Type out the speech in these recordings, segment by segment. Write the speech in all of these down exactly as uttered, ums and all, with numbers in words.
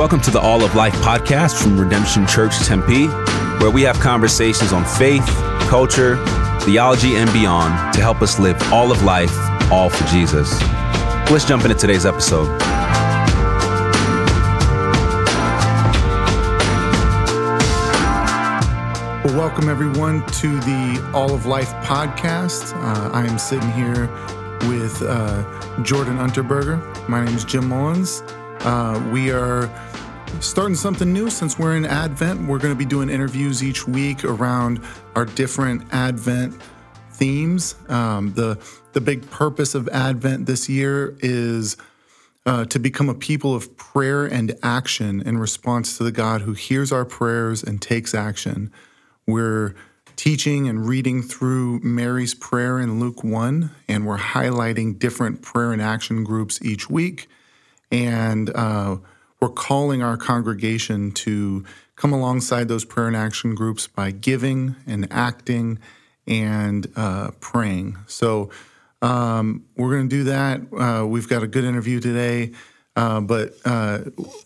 Welcome to the All of Life podcast from Redemption Church Tempe, where we have conversations on faith, culture, theology, and beyond to help us live all of life, all for Jesus. Let's jump into today's episode. Well, welcome everyone to the All of Life podcast. Uh, I am sitting here with uh, Jordan Unterberger. My name is Jim Mullins. Uh, we are starting something new since we're in Advent. We're going to be doing interviews each week around our different Advent themes. Um, the the big purpose of Advent this year is uh, to become a people of prayer and action in response to the God who hears our prayers and takes action. We're teaching and reading through Mary's prayer in Luke one, and we're highlighting different prayer and action groups each week. And uh, we're calling our congregation to come alongside those prayer and action groups by giving and acting and uh, praying. So um, we're going to do that. Uh, we've got a good interview today. Uh, but uh,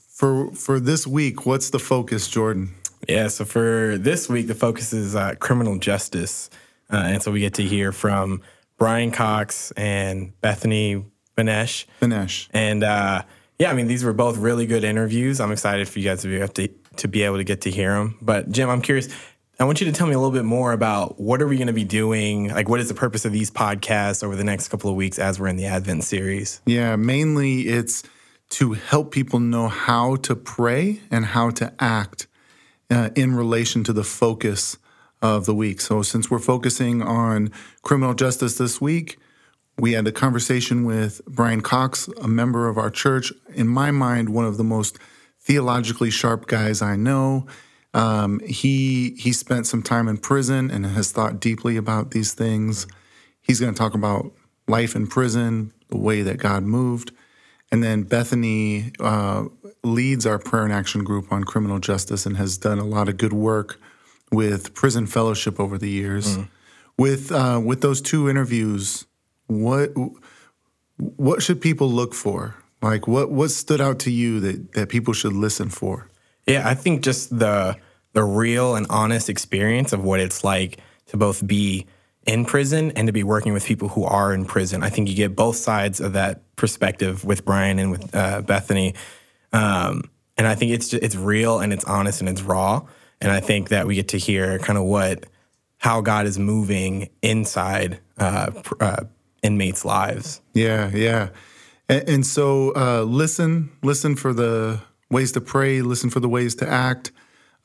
for for this week, what's the focus, Jordan? Yeah, so for this week, the focus is uh, criminal justice. Uh, and so we get to hear from Brian Cox and Bethany Benesh. Benesh. And uh, yeah, I mean, these were both really good interviews. I'm excited for you guys to be, able to, to be able to get to hear them. But Jim, I'm curious, I want you to tell me a little bit more about what are we going to be doing? Like, what is the purpose of these podcasts over the next couple of weeks as we're in the Advent series? Yeah, mainly it's to help people know how to pray and how to act uh, in relation to the focus of the week. So since we're focusing on criminal justice this week, we had a conversation with Brian Cox, a member of our church. In my mind, one of the most theologically sharp guys I know. Um, he he spent some time in prison and has thought deeply about these things. He's going to talk about life in prison, the way that God moved. And then Bethany uh, leads our prayer and action group on criminal justice and has done a lot of good work with Prison Fellowship over the years. Mm. With uh, with those two interviews, What what should people look for? Like, what, what stood out to you that, that people should listen for? Yeah, I think just the the real and honest experience of what it's like to both be in prison and to be working with people who are in prison. I think you get both sides of that perspective with Brian and with uh, Bethany. Um, and I think it's just, it's real and it's honest and it's raw. And I think that we get to hear kind of what how God is moving inside uh, uh inmates' lives. Yeah, yeah. And, and so uh, listen, listen for the ways to pray, listen for the ways to act.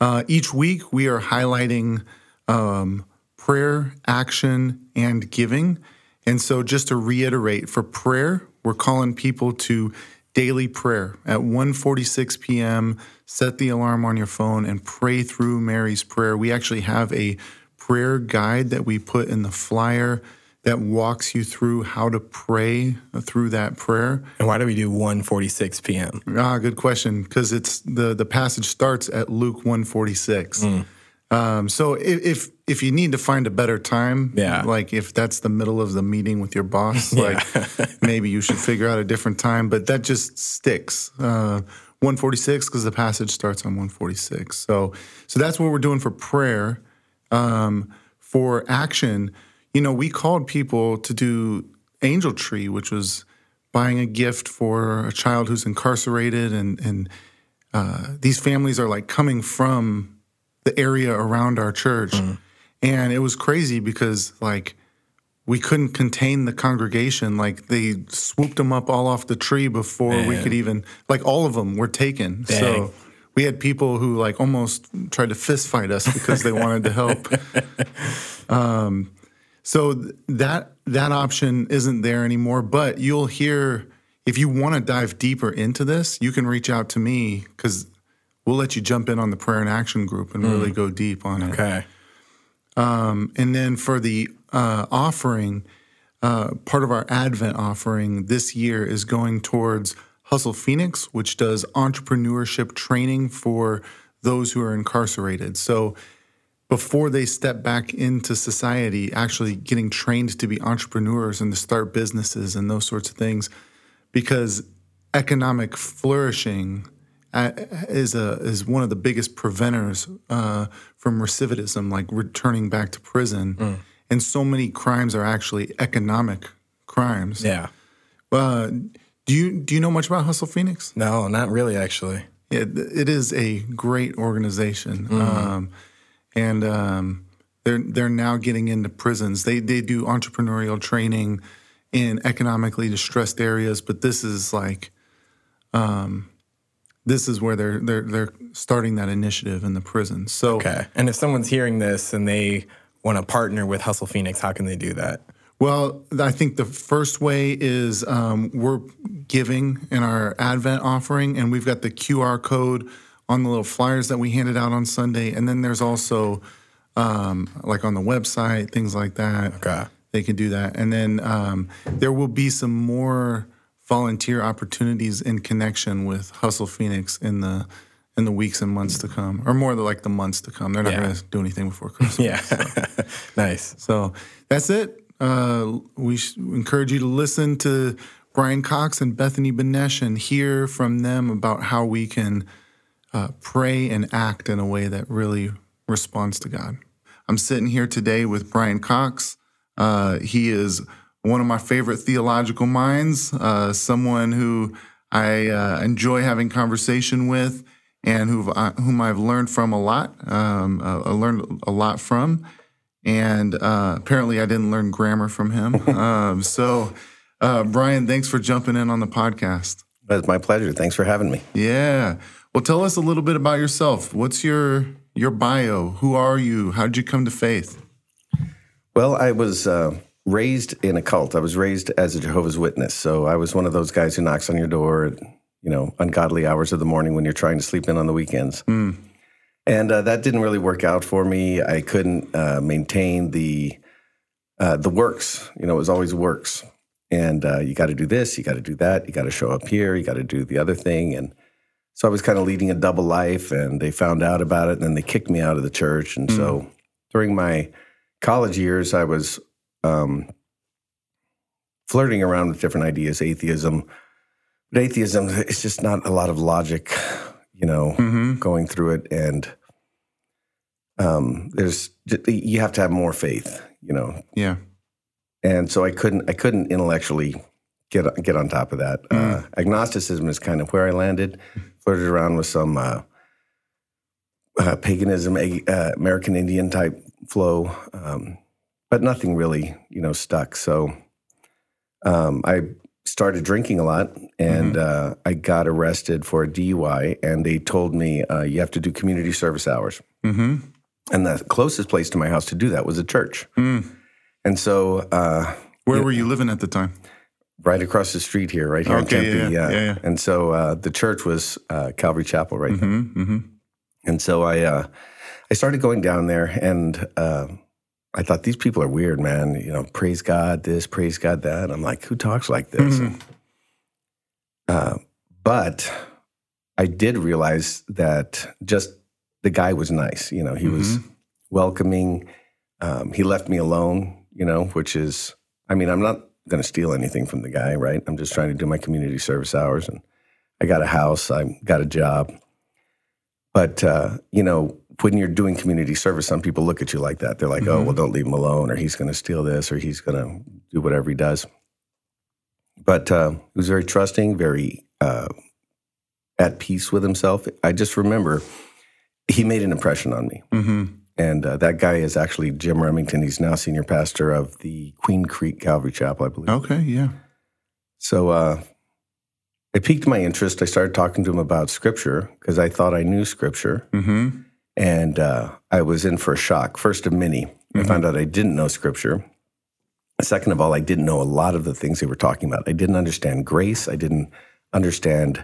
Uh, each week we are highlighting um, prayer, action, and giving. And so just to reiterate, for prayer, we're calling people to daily prayer. At one forty-six p.m., set the alarm on your phone and pray through Mary's prayer. We actually have a prayer guide that we put in the flyer that walks you through how to pray through that prayer. And why do we do one forty-six p.m.? Ah, good question, because it's the, the passage starts at Luke one forty-six. Mm. Um, so if, if if you need to find a better time, yeah. like if that's the middle of the meeting with your boss, like maybe you should figure out a different time, but that just sticks. Uh, one forty-six, because the passage starts on one forty-six. So, so that's what we're doing for prayer. Um, for action, you know, we called people to do Angel Tree, which was buying a gift for a child who's incarcerated. And, and uh, these families are like coming from the area around our church. Mm-hmm. And it was crazy because like we couldn't contain the congregation. Like they swooped them up all off the tree before Man. we could even, like all of them were taken. Dang. So we had people who like almost tried to fist fight us because they wanted to help. Um So that that option isn't there anymore, but you'll hear, if you want to dive deeper into this, you can reach out to me because we'll let you jump in on the prayer and action group and mm. really go deep on it. Okay. Um, and then for the uh, offering, uh, part of our Advent offering this year is going towards Hustle Phoenix, which does entrepreneurship training for those who are incarcerated. So before they step back into society, actually getting trained to be entrepreneurs and to start businesses and those sorts of things, because economic flourishing uh, is a is one of the biggest preventers uh, from recidivism, like returning back to prison. Mm. And so many crimes are actually economic crimes. Yeah. Uh, do you do you know much about Hustle Phoenix? No, not really, actually. Yeah, it is a great organization, mm-hmm. um, and um, they're they're now getting into prisons. They they do entrepreneurial training in economically distressed areas, but this is like, um, this is where they're they're they're starting that initiative in the prison. So okay, and if someone's hearing this and they want to partner with Hustle Phoenix, how can they do that? Well, I think the first way is um, we're giving in our Advent offering, and we've got the Q R code on the little flyers that we handed out on Sunday. And then there's also, um, like, on the website, things like that. Okay. They can do that. And then um, there will be some more volunteer opportunities in connection with Hustle Phoenix in the in the weeks and months to come, or more like the months to come. They're not yeah. going to do anything before Christmas. Yeah. So. Nice. So that's it. Uh, we encourage you to listen to Brian Cox and Bethany Benesh and hear from them about how we can uh, pray and act in a way that really responds to God. I'm sitting here today with Brian Cox. Uh, he is one of my favorite theological minds, uh, someone who I uh, enjoy having conversation with and who uh, whom I've learned from a lot. Um, uh, I learned a lot from. And uh, apparently I didn't learn grammar from him. um, so, uh, Brian, thanks for jumping in on the podcast. It's my pleasure. Thanks for having me. Yeah. Well, tell us a little bit about yourself. What's your your bio? Who are you? How did you come to faith? Well, I was uh, raised in a cult. I was raised as a Jehovah's Witness. So I was one of those guys who knocks on your door at, you know, ungodly hours of the morning when you're trying to sleep in on the weekends. Mm. And uh, that didn't really work out for me. I couldn't uh, maintain the uh, the works. You know, it was always works. And uh, you got to do this, you got to do that, you got to show up here, you got to do the other thing. And so I was kind of leading a double life, and they found out about it, and then they kicked me out of the church. And mm. so during my college years, I was um, flirting around with different ideas, atheism. But atheism, it's just not a lot of logic, you know, mm-hmm. going through it. And um, there's, you have to have more faith, you know? Yeah. And so I couldn't, I couldn't intellectually get, get on top of that. Mm. Uh, agnosticism is kind of where I landed, flirted around with some uh, uh, paganism, uh, American Indian type flow, um, but nothing really, you know, stuck. So um, I started drinking a lot, and mm-hmm. uh, I got arrested for a D U I, and they told me, uh, you have to do community service hours. Mm-hmm. And the closest place to my house to do that was a church. Mm. And so... Uh, Where were you living at the time? Right across the street here, right here okay, in Tempe. Yeah, yeah. Yeah, yeah. And so uh, the church was uh, Calvary Chapel right mm-hmm, there. Mm-hmm. And so I, uh, I started going down there, and... Uh, I thought, these people are weird, man. You know, praise God this, praise God that. I'm like, who talks like this? Mm-hmm. And, uh, but I did realize that just the guy was nice. You know, he mm-hmm. was welcoming. Um, he left me alone, you know, which is, I mean, I'm not going to steal anything from the guy, right? I'm just trying to do my community service hours. And I got a house. I got a job. But, uh, you know, when you're doing community service, some people look at you like that. They're like, mm-hmm. oh, well, don't leave him alone, or he's going to steal this, or he's going to do whatever he does. But uh, he was very trusting, very uh, at peace with himself. I just remember he made an impression on me. Mm-hmm. And uh, that guy is actually Jim Remington. He's now senior pastor of the Queen Creek Calvary Chapel, I believe. Okay, yeah. So uh, it piqued my interest. I started talking to him about Scripture because I thought I knew Scripture. Mm-hmm. And uh, I was in for a shock, first of many. Mm-hmm. I found out I didn't know Scripture. Second of all, I didn't know a lot of the things they were talking about. I didn't understand grace. I didn't understand,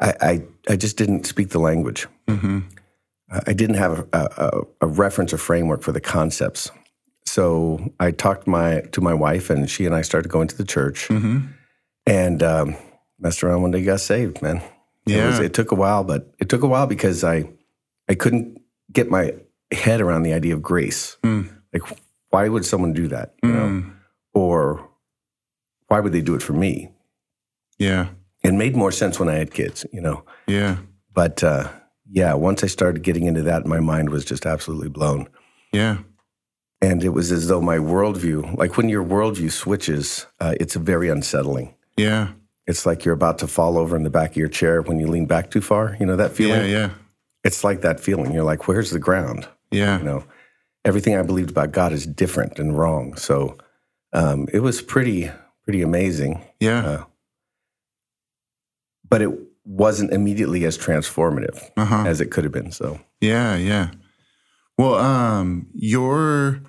I I, I just didn't speak the language. Mm-hmm. Uh, I didn't have a, a, a reference or framework for the concepts. So I talked my to my wife, and she and I started going to the church. Mm-hmm. And um, messed around one day, got saved, man. Yeah. It, was, it took a while, but it took a while because I... I couldn't get my head around the idea of grace. Mm. Like, why would someone do that? You mm. know? Or why would they do it for me? Yeah. It made more sense when I had kids, you know? Yeah. But uh, yeah, once I started getting into that, my mind was just absolutely blown. Yeah. And it was as though my worldview, like when your worldview switches, uh, it's very unsettling. Yeah. It's like you're about to fall over in the back of your chair when you lean back too far. You know that feeling? Yeah, yeah. It's like that feeling. You're like, where's the ground? Yeah. You know, everything I believed about God is different and wrong. So um, it was pretty, pretty amazing. Yeah. Uh, but it wasn't immediately as transformative uh-huh. as it could have been. So yeah, yeah. Well, um, your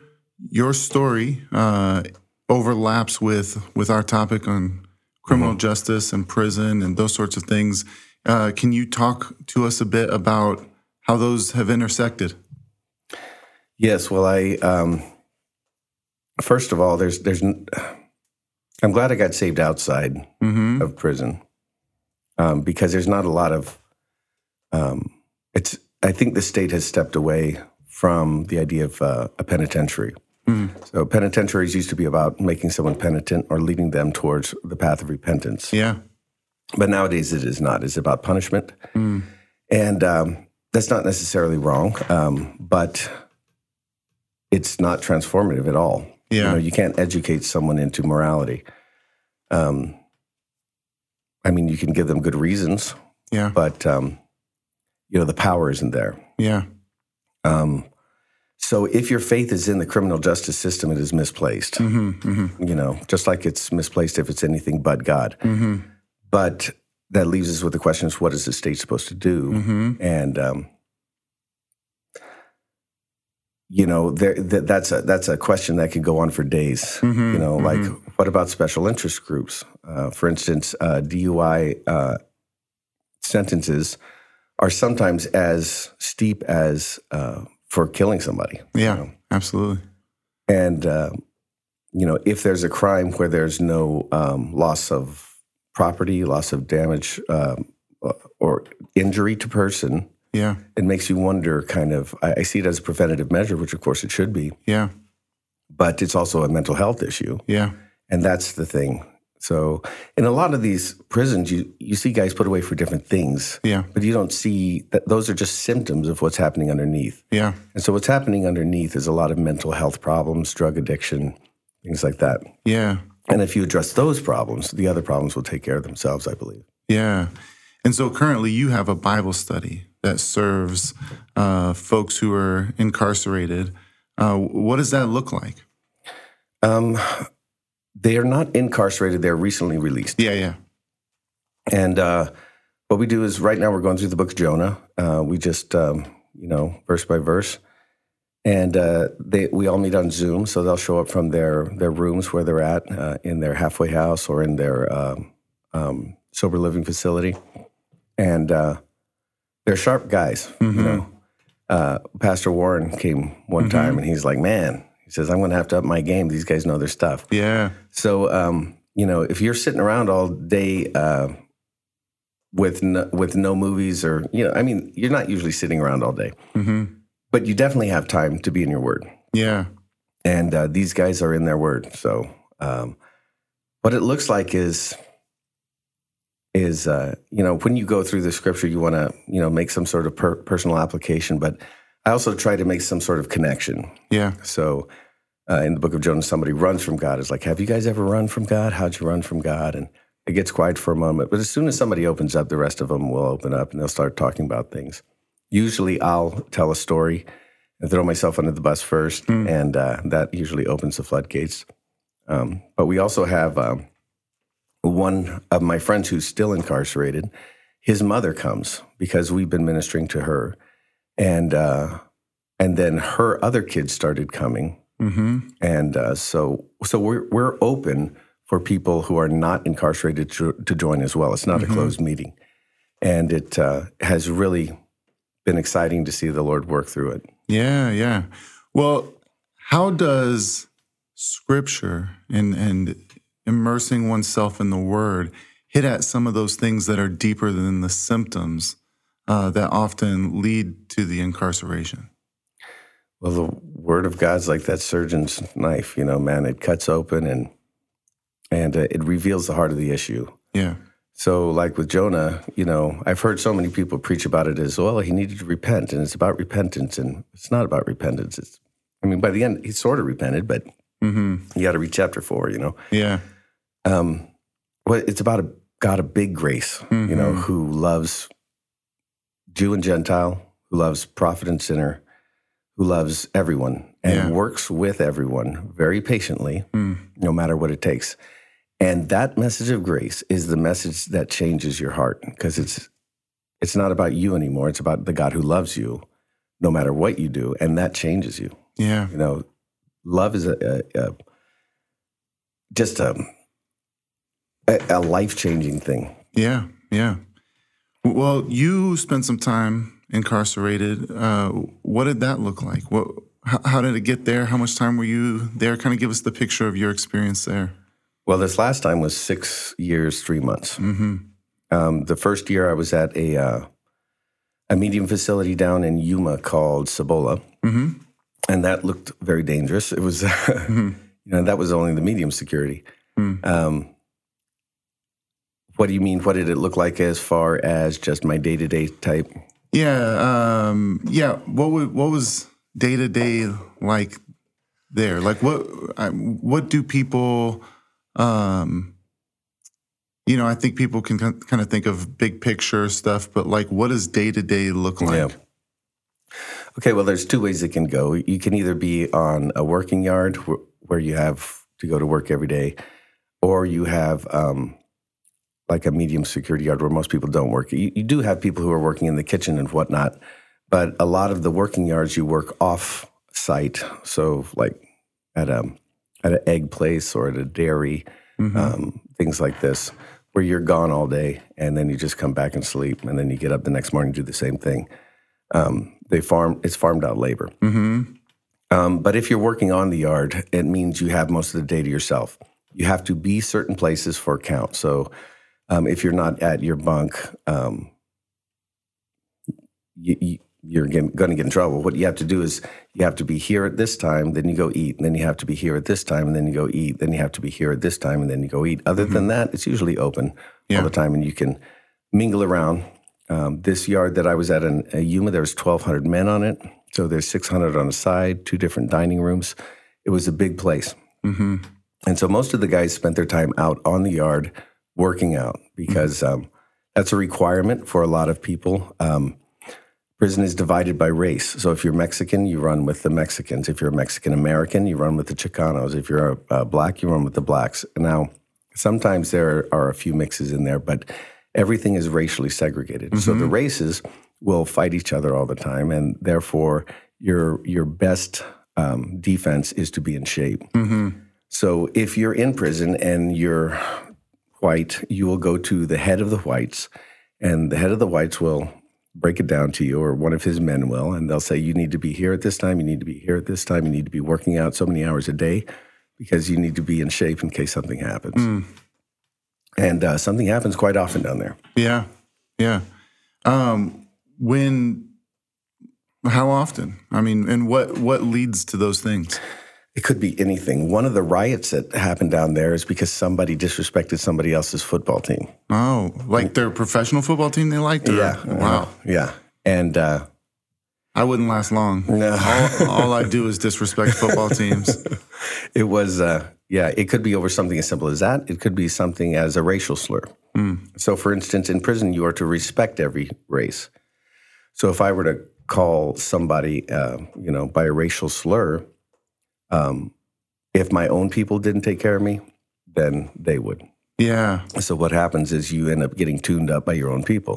your story uh, overlaps with with our topic on criminal mm-hmm. justice and prison and those sorts of things. Uh, can you talk to us a bit about how those have intersected? Yes. Well, I um, first of all, there's there's I'm glad I got saved outside mm-hmm. of prison um, because there's not a lot of um, it's. I think the state has stepped away from the idea of uh, a penitentiary. Mm. So penitentiaries used to be about making someone penitent or leading them towards the path of repentance. Yeah. But nowadays it is not. It's about punishment. Mm. And um, that's not necessarily wrong, um, but it's not transformative at all. Yeah. You know, you can't educate someone into morality. Um, I mean, you can give them good reasons. Yeah. But, um, you know, the power isn't there. Yeah. Um, so if your faith is in the criminal justice system, it is misplaced. Mm-hmm, mm-hmm. You know, just like it's misplaced if it's anything but God. Mm-hmm. But that leaves us with the question is, what is the state supposed to do? Mm-hmm. And, um, you know, there, th- that's a that's a question that could go on for days. Mm-hmm, you know, mm-hmm. like, what about special interest groups? Uh, for instance, uh, D U I uh, sentences are sometimes as steep as uh, for killing somebody. Yeah, you know? Absolutely. And, uh, you know, if there's a crime where there's no um, loss of property, loss of damage, um, or injury to person, yeah, it makes you wonder kind of, I, I see it as a preventative measure, which of course it should be. Yeah. But it's also a mental health issue. Yeah. And that's the thing. So in a lot of these prisons, you, you see guys put away for different things. Yeah. But you don't see that those are just symptoms of what's happening underneath. Yeah. And so what's happening underneath is a lot of mental health problems, drug addiction, things like that. Yeah. And if you address those problems, the other problems will take care of themselves, I believe. Yeah. And so currently you have a Bible study that serves uh, folks who are incarcerated. Uh, what does that look like? Um. They are not incarcerated. They're recently released. Yeah, yeah. And uh, what we do is right now we're going through the book of Jonah. Uh, we just, um, you know, verse by verse. And uh, they, we all meet on Zoom, so they'll show up from their, their rooms where they're at, uh, in their halfway house or in their um, um, sober living facility. And uh, they're sharp guys, mm-hmm. you know. Uh, Pastor Warren came one mm-hmm. time, and he's like, man— He says, I'm going to have to up my game. These guys know their stuff. Yeah. So, um, you know, if you're sitting around all day uh, with no, with no movies or, you know, I mean, you're not usually sitting around all day. Mm-hmm. But you definitely have time to be in your word. Yeah. And uh, these guys are in their word. So um, what it looks like is, is uh, you know, when you go through the scripture, you want to, you know, make some sort of per- personal application. But I also try to make some sort of connection. Yeah. So uh, in the book of Jonah, somebody runs from God. It's like, have you guys ever run from God? How'd you run from God? And it gets quiet for a moment. But as soon as somebody opens up, the rest of them will open up and they'll start talking about things. Usually I'll tell a story and throw myself under the bus first. Mm. And uh, that usually opens the floodgates. Um, but we also have um, one of my friends who's still incarcerated. His mother comes because we've been ministering to her. And uh, and then her other kids started coming, mm-hmm. and uh, so so we're we're open for people who are not incarcerated to, to join as well. It's not mm-hmm. a closed meeting, and it uh, has really been exciting to see the Lord work through it. Yeah, yeah. Well, how does Scripture and and immersing oneself in the Word hit at some of those things that are deeper than the symptoms? Uh, that often lead to the incarceration? Well, the Word of God's like that surgeon's knife, you know, man. It cuts open and and uh, it reveals the heart of the issue. Yeah. So like with Jonah, you know, I've heard so many people preach about it as, well, he needed to repent, and it's about repentance, and it's not about repentance. It's, I mean, by the end, he sort of repented, but mm-hmm. you got to read chapter four, you know? Yeah. Um, well, it's about a God of big grace, mm-hmm. you know, who loves Jew and Gentile, who loves prophet and sinner, who loves everyone and yeah. works with everyone very patiently, mm. no matter what it takes. And that message of grace is the message that changes your heart, because it's it's not about you anymore. It's about the God who loves you no matter what you do, and that changes you. Yeah. You know, love is a, a, a just a, a life-changing thing. Yeah, yeah. Well, you spent some time incarcerated. Uh, what did that look like? What? How, how did it get there? How much time were you there? Kind of give us the picture of your experience there. Well, this last time was six years, three months. Mm-hmm. Um, the first year I was at a uh, a medium facility down in Yuma called Cibola, mm-hmm. and that looked very dangerous. It was, mm-hmm. you know, that was only the medium security. Mm. Um, what do you mean? What did it look like as far as just my day to day type? Yeah, um, yeah. What was, what was day to day like there? Like what what do people? Um, you know, I think people can kind of think of big picture stuff, but like, what does day to day look like? Yeah. Okay, well, there's two ways it can go. You can either be on a working yard where you have to go to work every day, or you have um, like a medium security yard where most people don't work. You, you do have people who are working in the kitchen and whatnot, but a lot of the working yards you work off site. So like at a at an egg place or at a dairy, mm-hmm. um, things like this, where you're gone all day and then you just come back and sleep, and then you get up the next morning and do the same thing. Um, they farm; it's farmed out labor. Mm-hmm. Um, but if you're working on the yard, it means you have most of the day to yourself. You have to be certain places for count. So um, if you're not at your bunk, um, you, you you're going to get in trouble. What you have to do is you have to be here at this time, then you go eat, and then you have to be here at this time, and then you go eat, then you have to be here at this time, and then you go eat. Other mm-hmm. than that, it's usually open yeah. all the time, and you can mingle around. Um, this yard that I was at in Yuma, there was twelve hundred men on it, so there's six hundred on the side, two different dining rooms. It was a big place. Mm-hmm. And so most of the guys spent their time out on the yard working out, because mm-hmm. um, that's a requirement for a lot of people. Um Prison is divided by race. So if you're Mexican, you run with the Mexicans. If you're a Mexican-American, you run with the Chicanos. If you're a, a black, you run with the blacks. Now, sometimes there are a few mixes in there, but everything is racially segregated. Mm-hmm. So the races will fight each other all the time, and therefore your your best um, defense is to be in shape. Mm-hmm. So if you're in prison and you're white, you will go to the head of the whites, and the head of the whites will break it down to you, or one of his men will, and they'll say, you need to be here at this time, you need to be here at this time, you need to be working out so many hours a day, because you need to be in shape in case something happens. Mm. And uh, something happens quite often down there. Yeah, yeah. Um, when, how often? I mean, and what, what leads to those things? It could be anything. One of the riots that happened down there is because somebody disrespected somebody else's football team. Oh, like their professional football team they liked? Or? Yeah. Wow. Yeah. And uh, I wouldn't last long. No. all, all I do is disrespect football teams. It was, uh, yeah, it could be over something as simple as that. It could be something as a racial slur. Mm. So, for instance, in prison, you are to respect every race. So if I were to call somebody, uh, you know, by a racial slur, Um, if my own people didn't take care of me, then they would. Yeah. So what happens is you end up getting tuned up by your own people.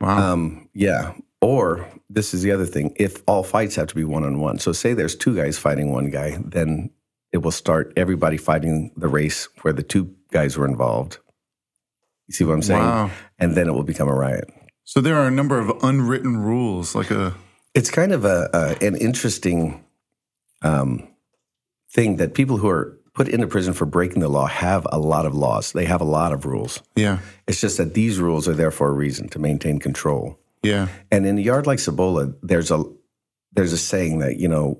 Wow. Um, yeah. Or this is the other thing. If all fights have to be one-on-one, so say there's two guys fighting one guy, then it will start everybody fighting the race where the two guys were involved. You see what I'm saying? Wow. And then it will become a riot. So there are a number of unwritten rules. Like a. It's kind of a, a an interesting... Um, thing that people who are put into prison for breaking the law have a lot of laws. They have a lot of rules. Yeah. It's just that these rules are there for a reason, to maintain control. Yeah. And in a yard like Cibola, there's a there's a saying that, you know,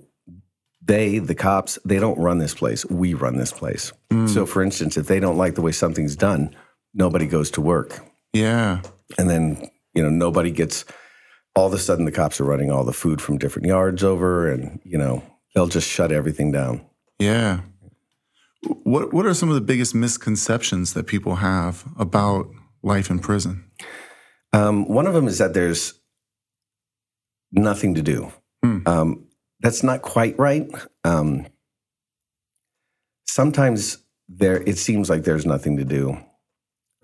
they, the cops, they don't run this place. We run this place. Mm. So, for instance, if they don't like the way something's done, nobody goes to work. Yeah. And then, you know, nobody gets, all of a sudden the cops are running all the food from different yards over and, you know, they'll just shut everything down. Yeah. What what are some of the biggest misconceptions that people have about life in prison? Um, one of them is that there's nothing to do. Mm. Um, that's not quite right. Um, sometimes there it seems like there's nothing to do.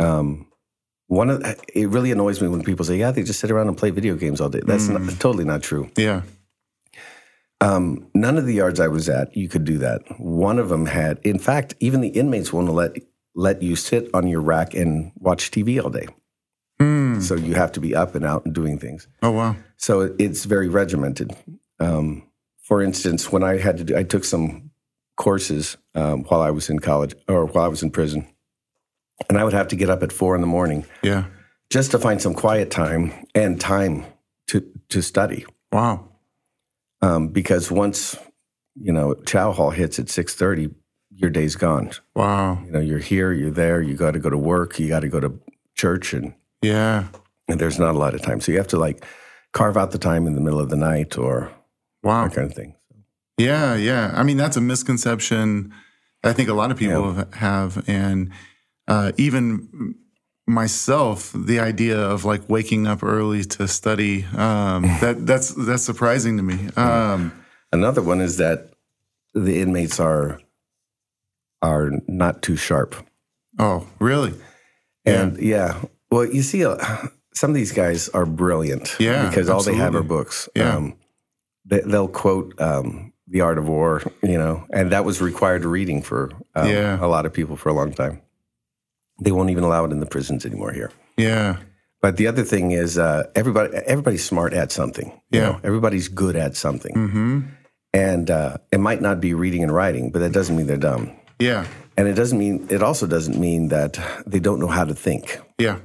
Um, one of it really annoys me when people say, "Yeah, they just sit around and play video games all day." That's mm. not, totally not true. Yeah. Um, none of the yards I was at, you could do that. One of them had, in fact, even the inmates wouldn't let let you sit on your rack and watch T V all day. Mm. So you have to be up and out and doing things. Oh, wow. So it's very regimented. Um, for instance, when I had to do, I took some courses um, while I was in college or while I was in prison, and I would have to get up at four in the morning yeah, just to find some quiet time and time to, to study. Wow. Um, because once, you know, chow hall hits at six thirty, your day's gone. Wow. You know, you're here, you're there, you got to go to work, you got to go to church, and yeah, and there's not a lot of time. So you have to, like, carve out the time in the middle of the night or wow. that kind of thing. Yeah, yeah. I mean, that's a misconception I think a lot of people yeah. have. And uh, even myself, the idea of like waking up early to study, um, that that's that's surprising to me. Um, Another one is that the inmates are are not too sharp. Oh, really? And yeah, yeah well, you see, uh, some of these guys are brilliant. Yeah, because all absolutely. They have are books. Yeah, um, they, they'll quote um, The Art of War, you know, and that was required reading for um, yeah. a lot of people for a long time. They won't even allow it in the prisons anymore here. Yeah. But the other thing is uh, everybody everybody's smart at something. You yeah. know? Everybody's good at something. Mm-hmm. And uh, it might not be reading and writing, but that doesn't mean they're dumb. Yeah. And it doesn't mean it also doesn't mean that they don't know how to think. Yeah.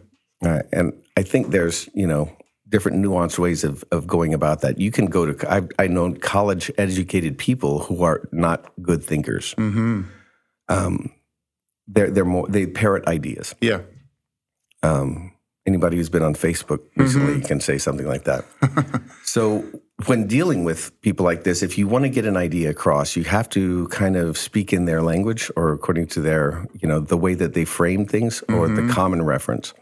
Uh, and I think there's, you know, different nuanced ways of, of going about that. You can go to I've I know college educated people who are not good thinkers. Mm-hmm. Um They're they're more they parrot ideas. Yeah. Um, anybody who's been on Facebook recently mm-hmm. can say something like that. So when dealing with people like this, if you want to get an idea across, you have to kind of speak in their language or according to their, you know, the way that they frame things or mm-hmm. the common reference.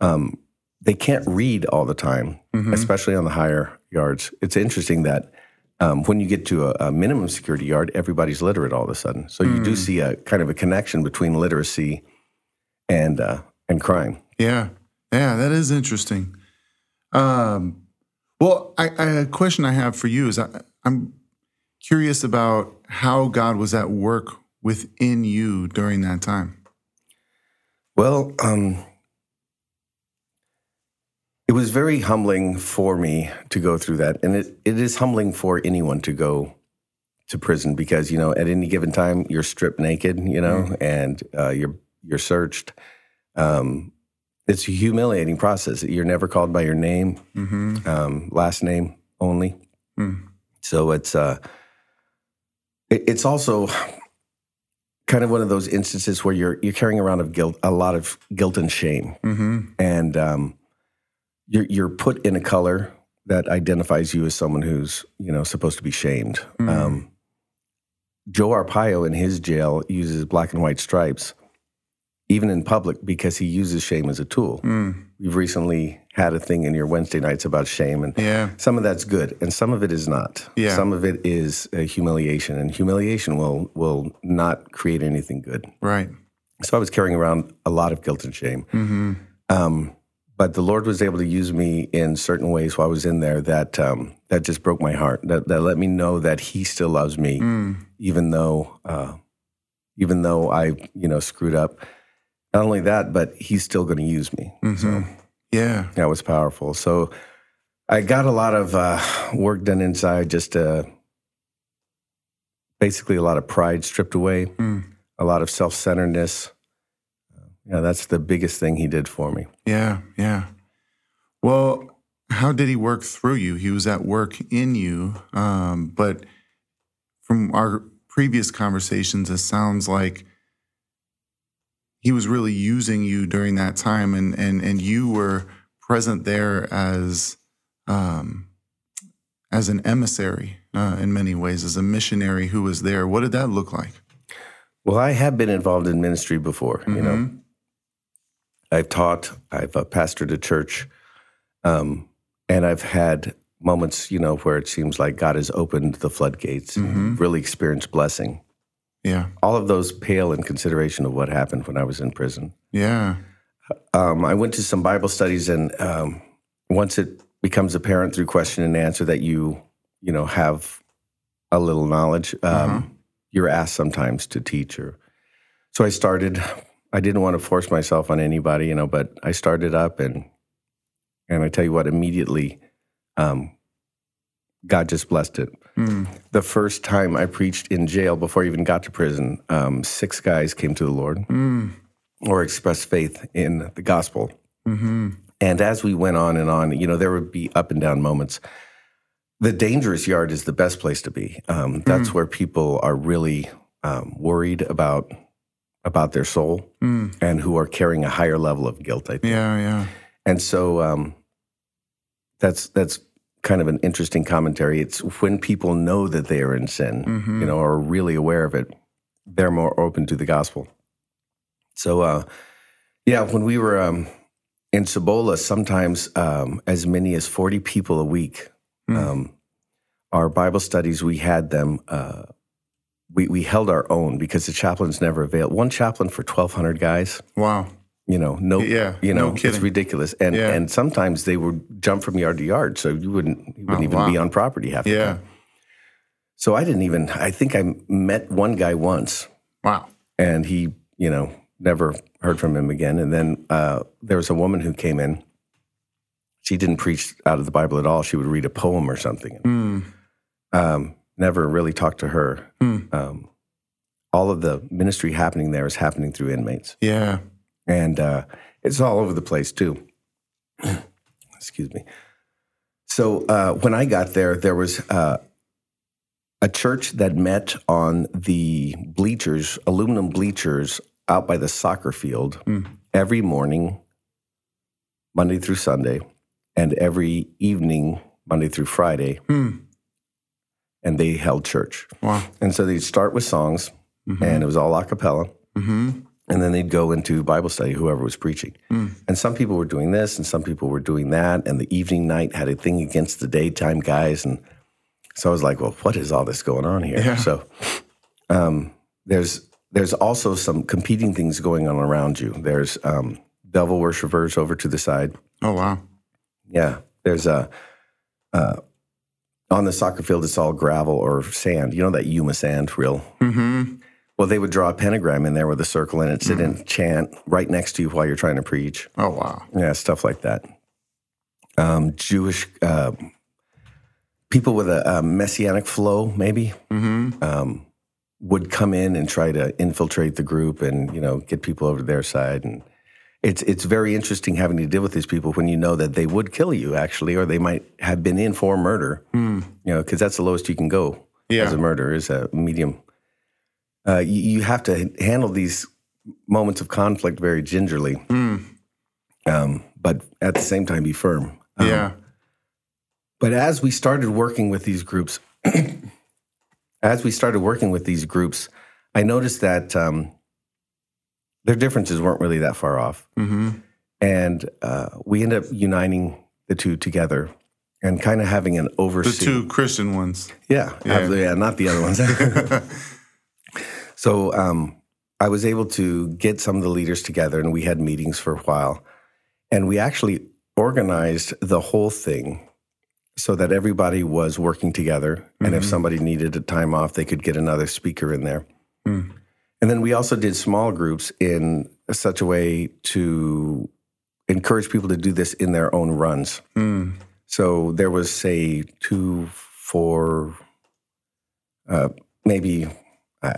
Um, they can't read all the time, mm-hmm. especially on the higher yards. It's interesting that Um, when you get to a, a minimum security yard, everybody's literate all of a sudden. So you mm. do see a kind of a connection between literacy and uh, and crime. Yeah, yeah, that is interesting. Um, well, I, I, a question I have for you is I, I'm curious about how God was at work within you during that time. Well, um, it was very humbling for me to go through that. And it, it is humbling for anyone to go to prison because, you know, at any given time, you're stripped naked, you know, mm-hmm. and uh, you're you're searched. Um, it's a humiliating process. You're never called by your name, mm-hmm. um, last name only. Mm. So it's, uh, it, it's also kind of one of those instances where you're you're carrying around of guilt, a lot of guilt and shame. Mm-hmm. And um You're you're put in a color that identifies you as someone who's, you know, supposed to be shamed. Mm. Um, Joe Arpaio in his jail uses black and white stripes, even in public, because he uses shame as a tool. Mm. You've recently had a thing in your Wednesday nights about shame, and yeah. some of that's good, and some of it is not. Yeah. Some of it is uh, humiliation, and humiliation will will not create anything good. Right. So I was carrying around a lot of guilt and shame. Mm-hmm. Um But the Lord was able to use me in certain ways while I was in there that um, that just broke my heart. That, that let me know that He still loves me, mm. even though uh, even though I you know screwed up. Not only that, but He's still going to use me. Mm-hmm. So yeah, that was powerful. So I got a lot of uh, work done inside, just uh, basically a lot of pride stripped away, mm. a lot of self-centeredness. Yeah, that's the biggest thing He did for me. Yeah, yeah. Well, how did He work through you? He was at work in you. Um, but from our previous conversations, it sounds like he was really using you during that time, and and and you were present there as um, as an emissary uh, in many ways, as a missionary who was there. What did that look like? Well, I have been involved in ministry before. Mm-hmm. You know, I've taught, I've uh, pastored a church, um, and I've had moments, you know, where it seems like God has opened the floodgates, mm-hmm. and really experienced blessing. Yeah. All of those pale in consideration of what happened when I was in prison. Yeah. Um, I went to some Bible studies, and um, once it becomes apparent through question and answer that you, you know, have a little knowledge, um, uh-huh. you're asked sometimes to teach. Or, so I started, I didn't want to force myself on anybody, you know, but I started up, and and I tell you what, immediately um, God just blessed it. Mm. The first time I preached in jail, before I even got to prison, um, six guys came to the Lord, mm. or expressed faith in the gospel. Mm-hmm. And as we went on and on, you know, there would be up and down moments. The dangerous yard is the best place to be. Um, that's mm. where people are really um, worried about about their soul, mm. and who are carrying a higher level of guilt, I think. Yeah, yeah. And so um, that's that's. kind of an interesting commentary. It's when people know that they are in sin, mm-hmm. you know, or are really aware of it, they're more open to the gospel. So, uh, yeah, when we were um, in Cibola, sometimes um, as many as forty people a week, mm. um, our Bible studies, we had them, uh, we, we held our own because the chaplains never availed. One chaplain for twelve hundred guys. Wow. You know, no, yeah, you know, no it's ridiculous. And yeah. and sometimes they would jump from yard to yard, so you wouldn't you wouldn't oh, even wow. be on property half yeah. the time. So I didn't even, I think I met one guy once. Wow. And he, you know, never heard from him again. And then uh, there was a woman who came in. She didn't preach out of the Bible at all. She would read a poem or something. Mm. Um, never really talked to her. Mm. Um, all of the ministry happening there is happening through inmates. Yeah. And uh, it's all over the place, too. Excuse me. So uh, when I got there, there was uh, a church that met on the bleachers, aluminum bleachers, out by the soccer field mm. every morning, Monday through Sunday, and every evening, Monday through Friday. Mm. And they held church. Wow. And so they'd start with songs, mm-hmm. and it was all a cappella. Mm-hmm. And then they'd go into Bible study, whoever was preaching. Mm. And some people were doing this, and some people were doing that. And the evening night had a thing against the daytime guys. And so I was like, well, what is all this going on here? Yeah. So um, there's there's also some competing things going on around you. There's um, devil worshipers over to the side. Oh, wow. Yeah. There's a, uh, on the soccer field, it's all gravel or sand. You know that Yuma sand real? Mm-hmm. Well, they would draw a pentagram in there with a circle in it, sit mm. and chant right next to you while you're trying to preach. Oh, wow. Yeah, stuff like that. Um, Jewish uh, people with a, a messianic flow, maybe, mm-hmm. um, would come in and try to infiltrate the group and, you know, get people over to their side. And it's it's very interesting having to deal with these people when you know that they would kill you, actually, or they might have been in for murder, mm. you know, because that's the lowest you can go yeah. as a murderer, is a medium. Uh, you, you have to handle these moments of conflict very gingerly, mm. um, but at the same time, be firm. Um, yeah. But as we started working with these groups, as we started working with these groups, I noticed that um, their differences weren't really that far off, mm-hmm. and uh, we ended up uniting the two together. And kind of having an overseer. The two Christian ones. Yeah, yeah, have, yeah not the other ones. So um, I was able to get some of the leaders together, and we had meetings for a while. And we actually organized the whole thing so that everybody was working together. Mm-hmm. And if somebody needed a time off, they could get another speaker in there. Mm. And then we also did small groups in such a way to encourage people to do this in their own runs. Mm. So there was, say, two, four, uh, maybe...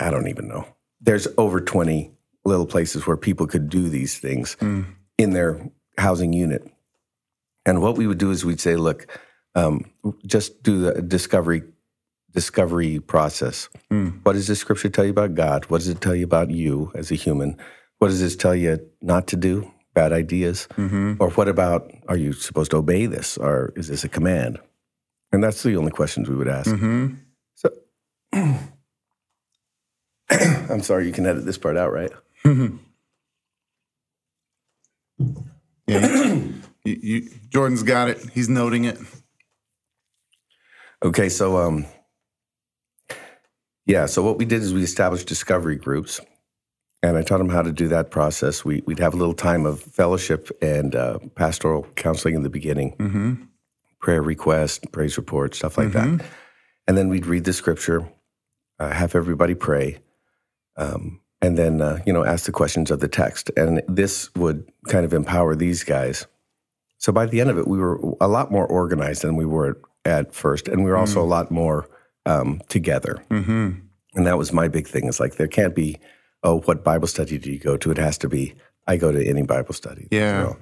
I don't even know. There's over twenty little places where people could do these things mm. in their housing unit. And what we would do is we'd say, look, um, just do the discovery discovery process. Mm. What does the scripture tell you about God? What does it tell you about you as a human? What does this tell you not to do? Bad ideas? Mm-hmm. Or what about, are you supposed to obey this? Or is this a command? And that's the only questions we would ask. Mm-hmm. So, I'm sorry, you can edit this part out, right? Mm-hmm. Yeah, you, you, Jordan's got it. He's noting it. Okay, so, um, yeah, so what we did is we established discovery groups. And I taught them how to do that process. We, we'd have a little time of fellowship and uh, pastoral counseling in the beginning, mm-hmm. prayer requests, praise reports, stuff like mm-hmm. that. And then we'd read the scripture, uh, have everybody pray, um, and then uh, you know ask the questions of the text. And this would kind of empower these guys. So by the end of it, we were a lot more organized than we were at first, and we were also mm-hmm. a lot more um, together. Mm-hmm. And that was my big thing. It's like there can't be... oh, what Bible study do you go to? It has to be, I go to any Bible study. Yeah. So,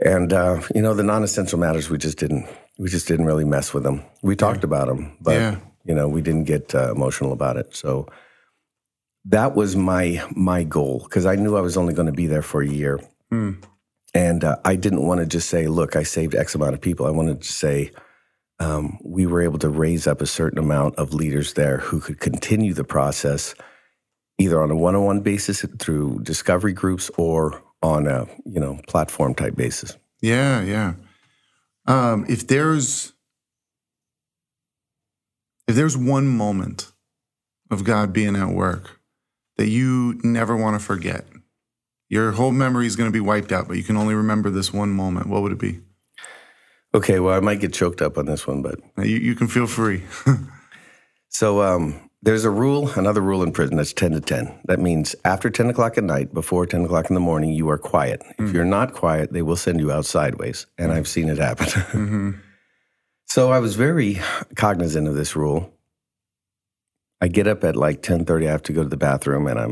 and, uh, you know, the non-essential matters, we just didn't, we just didn't really mess with them. We talked yeah. about them, but, yeah. you know, we didn't get uh, emotional about it. So that was my, my goal, because I knew I was only going to be there for a year. Mm. And uh, I didn't want to just say, look, I saved X amount of people. I wanted to say, um, we were able to raise up a certain amount of leaders there who could continue the process either on a one-on-one basis through discovery groups or on a, you know, platform-type basis. Yeah, yeah. Um, if there's if there's one moment of God being at work that you never want to forget, your whole memory is going to be wiped out, but you can only remember this one moment, what would it be? Okay, well, I might get choked up on this one, but... You, you can feel free. So, um... There's a rule, another rule in prison, that's ten to ten. That means after ten o'clock at night, before ten o'clock in the morning, you are quiet. If mm-hmm. you're not quiet, they will send you out sideways, and mm-hmm. I've seen it happen. mm-hmm. So I was very cognizant of this rule. I get up at like ten thirty, I have to go to the bathroom, and I'm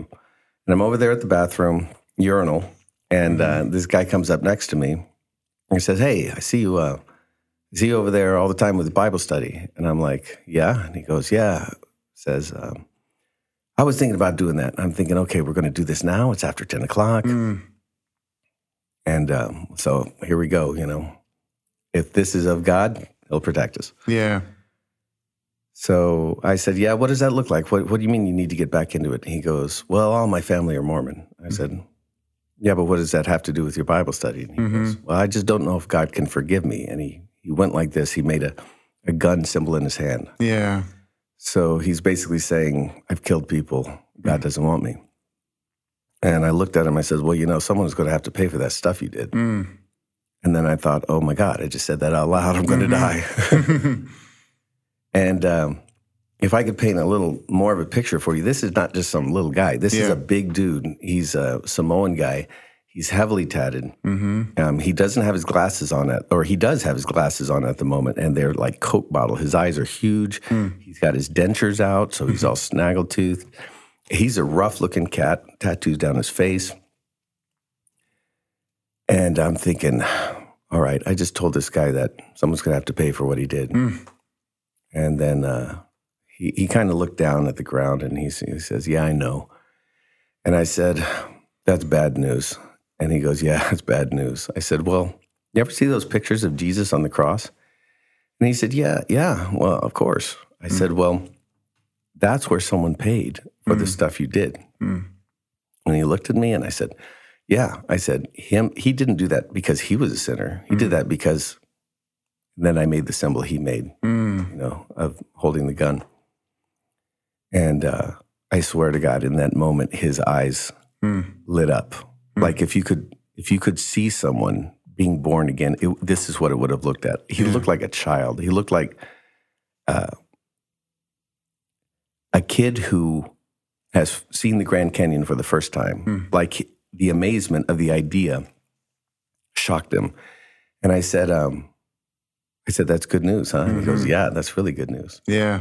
and I'm over there at the bathroom, urinal, and mm-hmm. uh, this guy comes up next to me, and he says, hey, I see you, uh, I see you over there all the time with the Bible study. And I'm like, yeah? And he goes, yeah. Says, um, I was thinking about doing that. I'm thinking, okay, we're going to do this now. It's after ten o'clock. Mm. And um, so here we go, you know. If this is of God, he'll protect us. Yeah. So I said, yeah, what does that look like? What, what do you mean you need to get back into it? And he goes, well, all my family are Mormon. I mm-hmm. said, yeah, but what does that have to do with your Bible study? And he mm-hmm. goes, well, I just don't know if God can forgive me. And he, he went like this. He made a, a gun symbol in his hand. Yeah. So he's basically saying, I've killed people. God doesn't want me. And I looked at him. I said, well, you know, someone's going to have to pay for that stuff you did. Mm. And then I thought, oh, my God, I just said that out loud. I'm going mm-hmm. to die. And um, if I could paint a little more of a picture for you, this is not just some little guy. This yeah. is a big dude. He's a Samoan guy. He's heavily tatted. Mm-hmm. Um, he doesn't have his glasses on at, or he does have his glasses on at the moment, and they're like Coke bottle. His eyes are huge. Mm. He's got his dentures out, so he's all snaggletooth. He's a rough-looking cat, tattoos down his face. And I'm thinking, all right, I just told this guy that someone's going to have to pay for what he did. Mm. And then uh, he, he kind of looked down at the ground, and he, he says, yeah, I know. And I said, that's bad news. And he goes, yeah, that's bad news. I said, well, you ever see those pictures of Jesus on the cross? And he said, yeah, yeah, well, of course. I mm. said, well, that's where someone paid for mm. the stuff you did. Mm. And he looked at me and I said, yeah. I said, him. He didn't do that because he was a sinner. He mm. did that because then I made the symbol he made, mm. you know, of holding the gun. And uh, I swear to God, in that moment, his eyes mm. lit up. Like if you could if you could see someone being born again, it, this is what it would have looked at. He yeah. looked like a child. He looked like uh, a kid who has seen the Grand Canyon for the first time. Mm. Like the amazement of the idea shocked him. And I said, um, I said, that's good news, huh? Mm-hmm. And he goes, yeah, that's really good news. Yeah.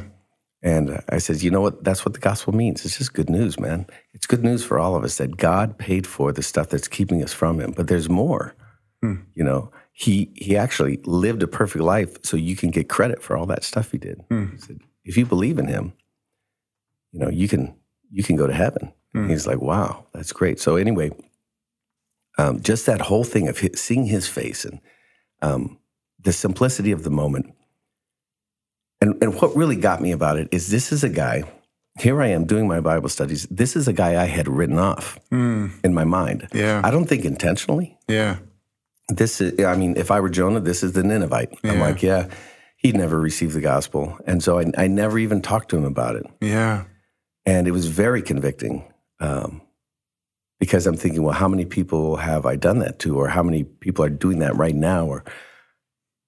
And I said, you know what? That's what the gospel means. It's just good news, man. It's good news for all of us that God paid for the stuff that's keeping us from him. But there's more. Hmm. You know, he he actually lived a perfect life so you can get credit for all that stuff he did. Hmm. He said, if you believe in him, you know, you can you can go to heaven. Mm. He's like, wow, that's great. So anyway, um, just that whole thing of his, seeing his face and um, the simplicity of the moment. And, and what really got me about it is this is a guy, here I am doing my Bible studies. This is a guy I had written off mm. in my mind. Yeah. I don't think intentionally. Yeah. This is, I mean, if I were Jonah, this is the Ninevite. Yeah. I'm like, yeah, he never received the gospel. And so I, I never even talked to him about it. Yeah. And it was very convicting um, because I'm thinking, well, how many people have I done that to, or how many people are doing that right now? Or,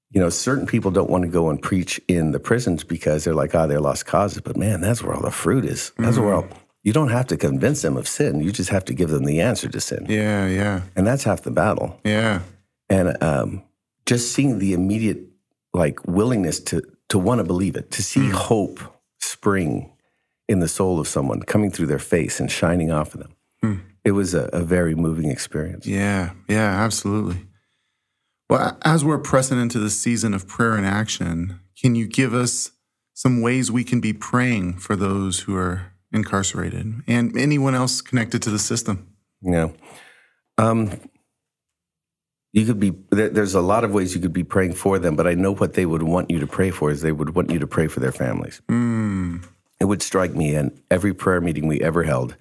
you know, certain people don't want to go and preach in the prisons because they're like, ah, oh, they're lost causes. But man, that's where all the fruit is. That's mm-hmm. where all, you don't have to convince them of sin. You just have to give them the answer to sin. Yeah, yeah. And that's half the battle. Yeah. And um, just seeing the immediate, like, willingness to to want to believe it, to see mm. hope spring in the soul of someone, coming through their face and shining off of them. Mm. It was a, a very moving experience. Yeah, yeah, absolutely. Well, as we're pressing into the season of prayer and action, can you give us some ways we can be praying for those who are incarcerated and anyone else connected to the system? Yeah. Um, you could be, there, there's a lot of ways you could be praying for them, but I know what they would want you to pray for is they would want you to pray for their families. Mm. It would strike me in every prayer meeting we ever held,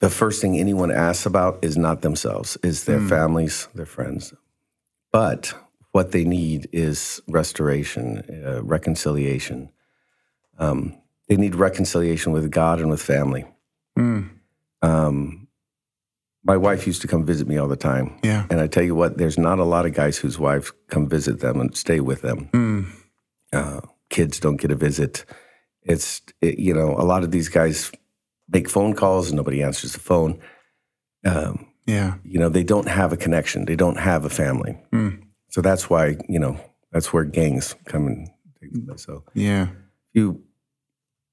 the first thing anyone asks about is not themselves, is their mm. families, their friends. But what they need is restoration, uh, reconciliation. Um, they need reconciliation with God and with family. Mm. Um, my wife used to come visit me all the time. Yeah. And I tell you what, there's not a lot of guys whose wives come visit them and stay with them. Mm. Uh, kids don't get a visit. It's, it, you know, a lot of these guys make phone calls and nobody answers the phone. Um, yeah. You know, they don't have a connection. They don't have a family. Mm. So that's why, you know, that's where gangs come and take place. So yeah. You,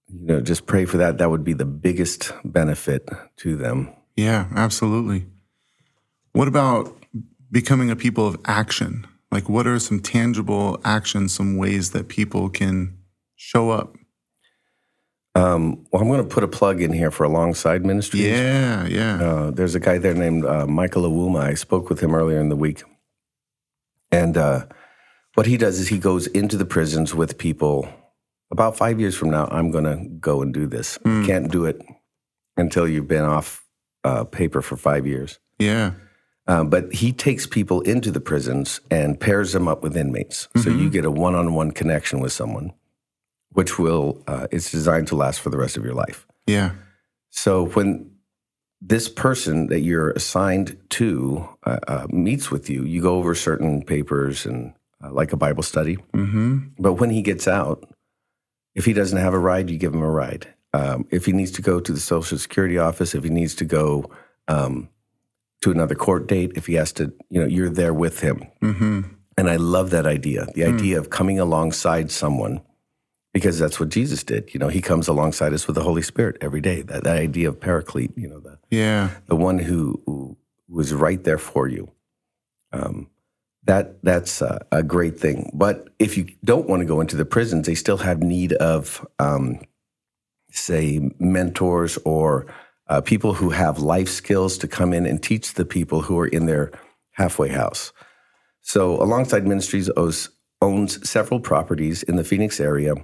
you know, just pray for that. That would be the biggest benefit to them. Yeah, absolutely. What about becoming a people of action? Like, what are some tangible actions, some ways that people can show up? Um, well, I'm going to put a plug in here for Alongside Ministries. Yeah, yeah. Uh, there's a guy there named uh, Michael Awuma. I spoke with him earlier in the week. And uh, what he does is he goes into the prisons with people. About five years from now, I'm going to go and do this. Mm. You can't do it until you've been off uh, paper for five years. Yeah. Um, but he takes people into the prisons and pairs them up with inmates. Mm-hmm. So you get a one-on-one connection with someone, which will, uh, it's designed to last for the rest of your life. Yeah. So when this person that you're assigned to uh, uh, meets with you, you go over certain papers and uh, like a Bible study. Mm-hmm. But when he gets out, if he doesn't have a ride, you give him a ride. Um, if he needs to go to the Social Security office, if he needs to go um, to another court date, if he has to, you know, you're there with him. Mm-hmm. And I love that idea, the mm. idea of coming alongside someone. Because that's what Jesus did. You know, he comes alongside us with the Holy Spirit every day. That, that idea of paraclete, you know, the yeah. the one who, who was right there for you. Um, that that's a, a great thing. But if you don't want to go into the prisons, they still have need of, um, say, mentors or uh, people who have life skills to come in and teach the people who are in their halfway house. So Alongside Ministries owes, owns several properties in the Phoenix area,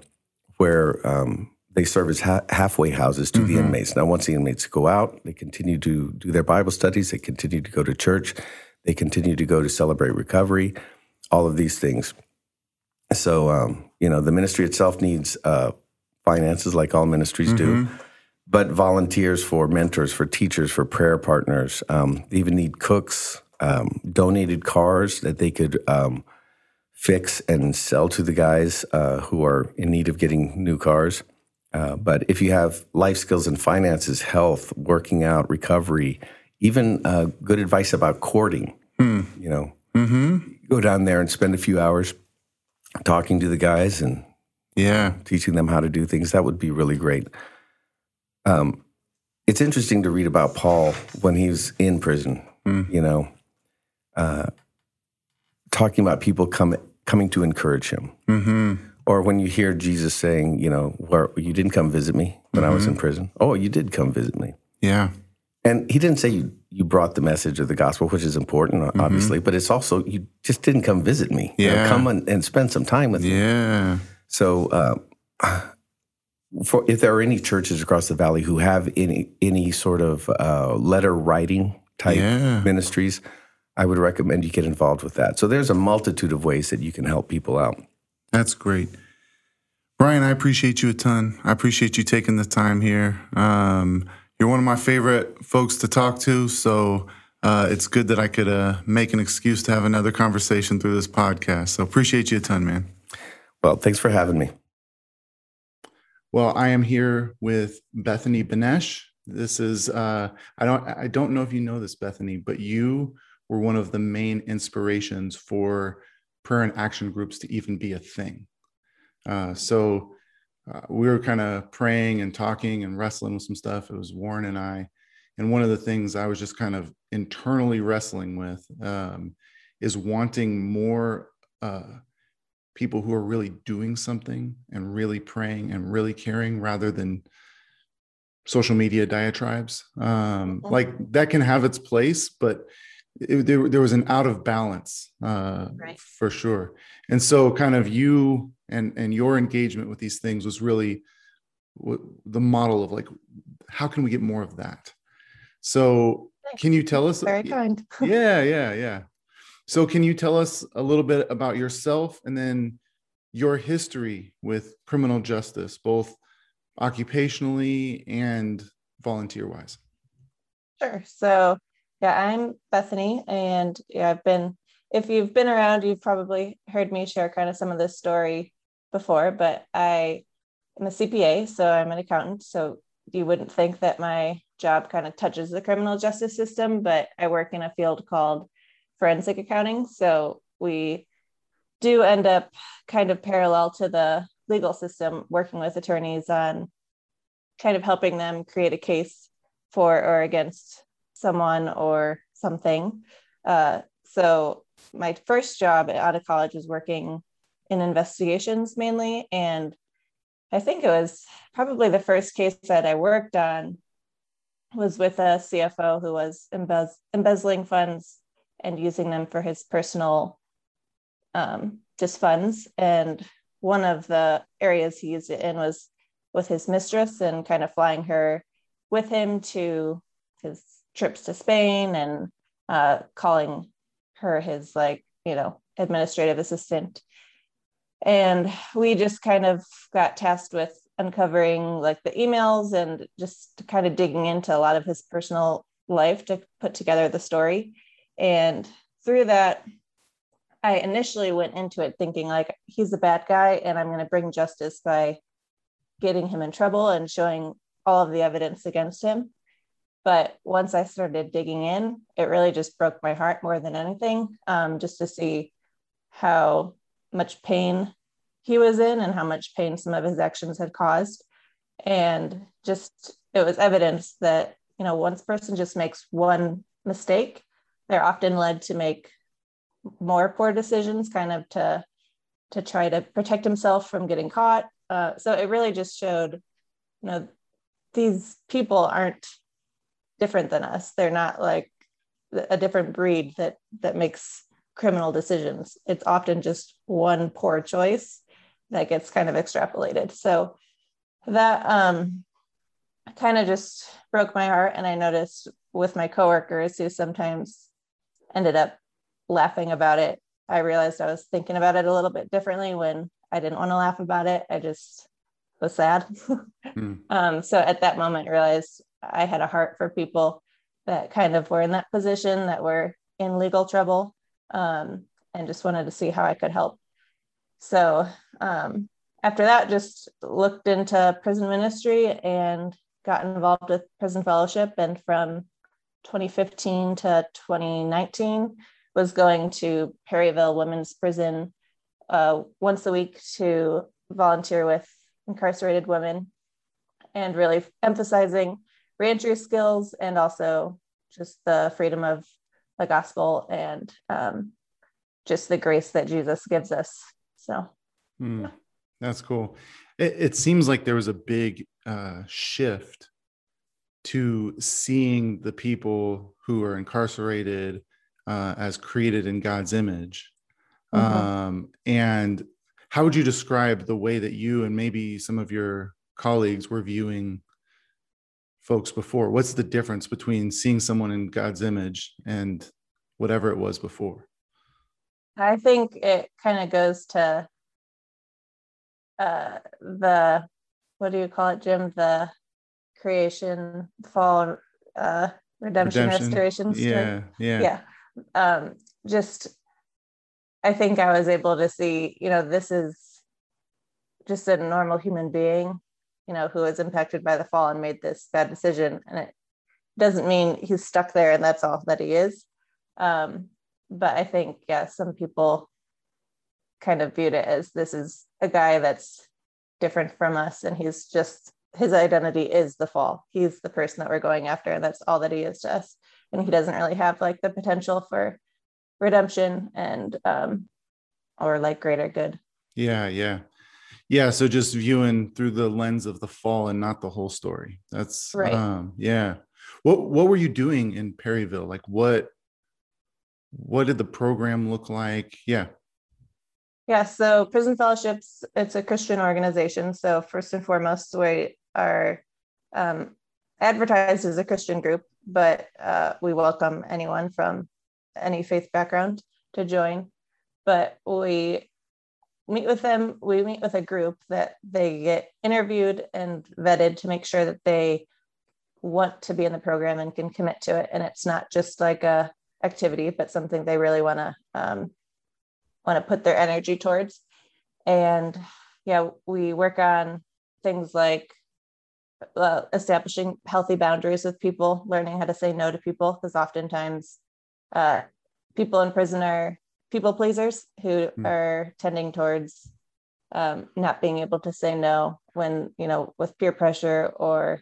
where um, they serve as ha- halfway houses to mm-hmm. the inmates. Now, once the inmates go out, they continue to do their Bible studies, they continue to go to church, they continue to go to Celebrate Recovery, all of these things. So, um, you know, the ministry itself needs uh, finances like all ministries mm-hmm. do, but volunteers for mentors, for teachers, for prayer partners. Um, they even need cooks, um, donated cars that they could um, fix and sell to the guys uh, who are in need of getting new cars. Uh, but if you have life skills and finances, health, working out, recovery, even uh, good advice about courting, mm. you know, mm-hmm. go down there and spend a few hours talking to the guys and yeah, teaching them how to do things. That would be really great. Um, it's interesting to read about Paul when he was in prison, mm. you know, uh, talking about people come, coming to encourage him. Mm-hmm. Or when you hear Jesus saying, you know, where you didn't come visit me when mm-hmm. I was in prison. Oh, you did come visit me. Yeah. And he didn't say you, you brought the message of the gospel, which is important, obviously, mm-hmm. but it's also, you just didn't come visit me. Yeah. You know, come and, and spend some time with me. Yeah. So uh, for, if there are any churches across the valley who have any any sort of uh, letter writing type yeah. ministries, I would recommend you get involved with that. So there's a multitude of ways that you can help people out. That's great. Brian, I appreciate you a ton. I appreciate you taking the time here. Um, you're one of my favorite folks to talk to, so uh, it's good that I could uh, make an excuse to have another conversation through this podcast. So appreciate you a ton, man. Well, thanks for having me. Well, I am here with Bethany Benesh. This is, uh, I don't I don't know if you know this, Bethany, but you were one of the main inspirations for prayer and action groups to even be a thing. Uh, so uh, we were kind of praying and talking and wrestling with some stuff. It was Warren and I. And one of the things I was just kind of internally wrestling with um, is wanting more uh, people who are really doing something and really praying and really caring rather than social media diatribes. Um, like that can have its place, but It, there, there was an out of balance, uh, right. for sure. And so kind of you and, and your engagement with these things was really w- the model of like, how can we get more of that? So Thanks. Can you tell us? Very kind. yeah, yeah, yeah. So can you tell us a little bit about yourself and then your history with criminal justice, both occupationally and volunteer-wise? Sure. So yeah, I'm Bethany, and yeah, I've been, if you've been around, you've probably heard me share kind of some of this story before, but I am a C P A, so I'm an accountant, so you wouldn't think that my job kind of touches the criminal justice system, but I work in a field called forensic accounting, so we do end up kind of parallel to the legal system, working with attorneys on kind of helping them create a case for or against someone or something. Uh, so my first job out of college was working in investigations mainly. And I think it was probably the first case that I worked on was with a C F O who was embez- embezzling funds and using them for his personal um, just funds. And one of the areas he used it in was with his mistress and kind of flying her with him to his trips to Spain and uh, calling her his like, you know, administrative assistant. And we just kind of got tasked with uncovering like the emails and just kind of digging into a lot of his personal life to put together the story. And through that, I initially went into it thinking like, he's a bad guy and I'm going to bring justice by getting him in trouble and showing all of the evidence against him. But once I started digging in, it really just broke my heart more than anything, um, just to see how much pain he was in and how much pain some of his actions had caused. And just, it was evidence that, you know, once a person just makes one mistake, they're often led to make more poor decisions, kind of to, to try to protect himself from getting caught. Uh, so it really just showed, you know, these people aren't different than us. They're not like a different breed that that makes criminal decisions. It's often just one poor choice that gets kind of extrapolated. So that um, kind of just broke my heart. And I noticed with my coworkers who sometimes ended up laughing about it, I realized I was thinking about it a little bit differently when I didn't want to laugh about it. I just was sad. mm. um, so at that moment, I realized I had a heart for people that kind of were in that position, that were in legal trouble, um, and just wanted to see how I could help. So um, after that, just looked into prison ministry and got involved with Prison Fellowship. And from twenty fifteen to twenty nineteen was going to Perryville Women's Prison uh, once a week to volunteer with incarcerated women and really emphasizing reentry skills and also just the freedom of the gospel and um, just the grace that Jesus gives us. So, mm. yeah. That's cool. It, it seems like there was a big uh, shift to seeing the people who are incarcerated uh, as created in God's image. Mm-hmm. Um, and how would you describe the way that you and maybe some of your colleagues were viewing folks before? What's the difference between seeing someone in God's image and whatever it was before? I think it kind of goes to uh, the, what do you call it, Jim? The creation, fall, uh, redemption, redemption, restoration. Yeah, yeah. Yeah. Um, just, I think I was able to see, you know, this is just a normal human being, you know, who was impacted by the fall and made this bad decision. And it doesn't mean he's stuck there and that's all that he is. Um, but I think, yeah, some people kind of viewed it as this is a guy that's different from us. And he's just, his identity is the fall. He's the person that we're going after. And that's all that he is to us. And he doesn't really have like the potential for redemption and, um, or like greater good. Yeah. Yeah. Yeah. So just viewing through the lens of the fall and not the whole story. That's right. Um, yeah. What, what were you doing in Perryville? Like what, What did the program look like? Yeah. Yeah. So Prison Fellowship's, it's a Christian organization. So first and foremost, we are um, advertised as a Christian group, but uh, we welcome anyone from any faith background to join. But we meet with them. We meet with a group that they get interviewed and vetted to make sure that they want to be in the program and can commit to it. And it's not just like a activity, but something they really want to um, want to put their energy towards. And yeah, we work on things like uh, establishing healthy boundaries with people, learning how to say no to people, because oftentimes uh, people in prison are people pleasers who mm. are tending towards um, not being able to say no when, you know, with peer pressure or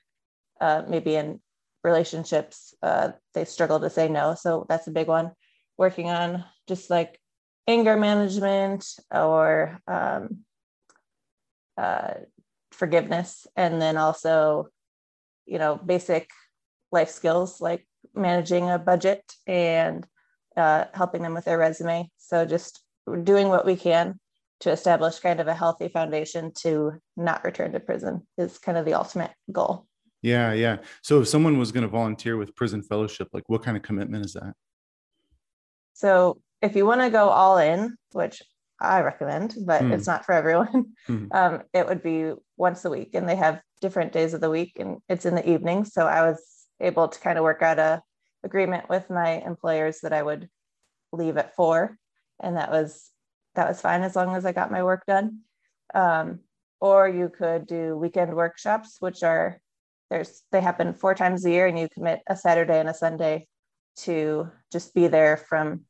uh, maybe in relationships, uh, they struggle to say no. So that's a big one. Working on just like anger management or um, uh, forgiveness. And then also, you know, basic life skills like managing a budget and uh, helping them with their resume. So just doing what we can to establish kind of a healthy foundation to not return to prison is kind of the ultimate goal. Yeah. Yeah. So if someone was going to volunteer with Prison Fellowship, like what kind of commitment is that? So if you want to go all in, which I recommend, but mm. it's not for everyone, mm. um, it would be once a week, and they have different days of the week, and it's in the evening. So I was able to kind of work out a agreement with my employers that I would leave at four. And that was, that was fine as long as I got my work done. Um, or you could do weekend workshops, which are, There's, they happen four times a year, and you commit a Saturday and a Sunday to just be there from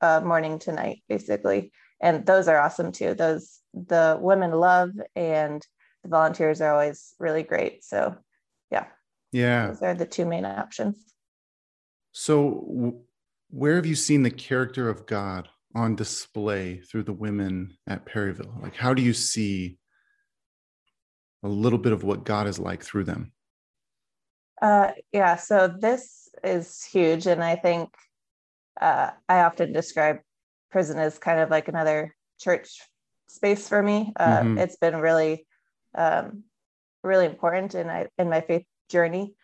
uh, morning to night, basically. And those are awesome too. Those, the women love, and the volunteers are always really great. So yeah. Yeah. Those are the two main options. So where have you seen the character of God on display through the women at Perryville? Like, how do you see a little bit of what God is like through them? Uh, yeah, so this is huge. And I think uh, I often describe prison as kind of like another church space for me. Uh, mm-hmm. It's been really, um, really important in, I, in my faith journey.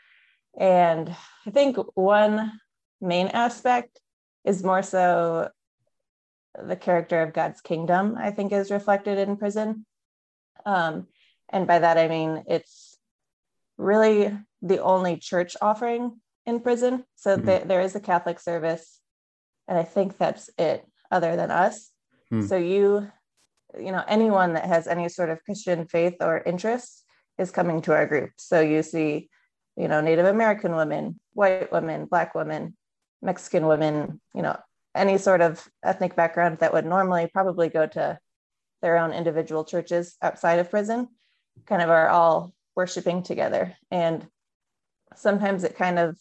And I think one main aspect is more so the character of God's kingdom, I think, is reflected in prison. Um, And by that, I mean, it's really the only church offering in prison. So mm-hmm. th- there is a Catholic service, and I think that's it other than us. Mm. So you, you know, anyone that has any sort of Christian faith or interest is coming to our group. So you see, you know, Native American women, white women, Black women, Mexican women, you know, any sort of ethnic background that would normally probably go to their own individual churches outside of prison, kind of are all worshiping together. And sometimes it kind of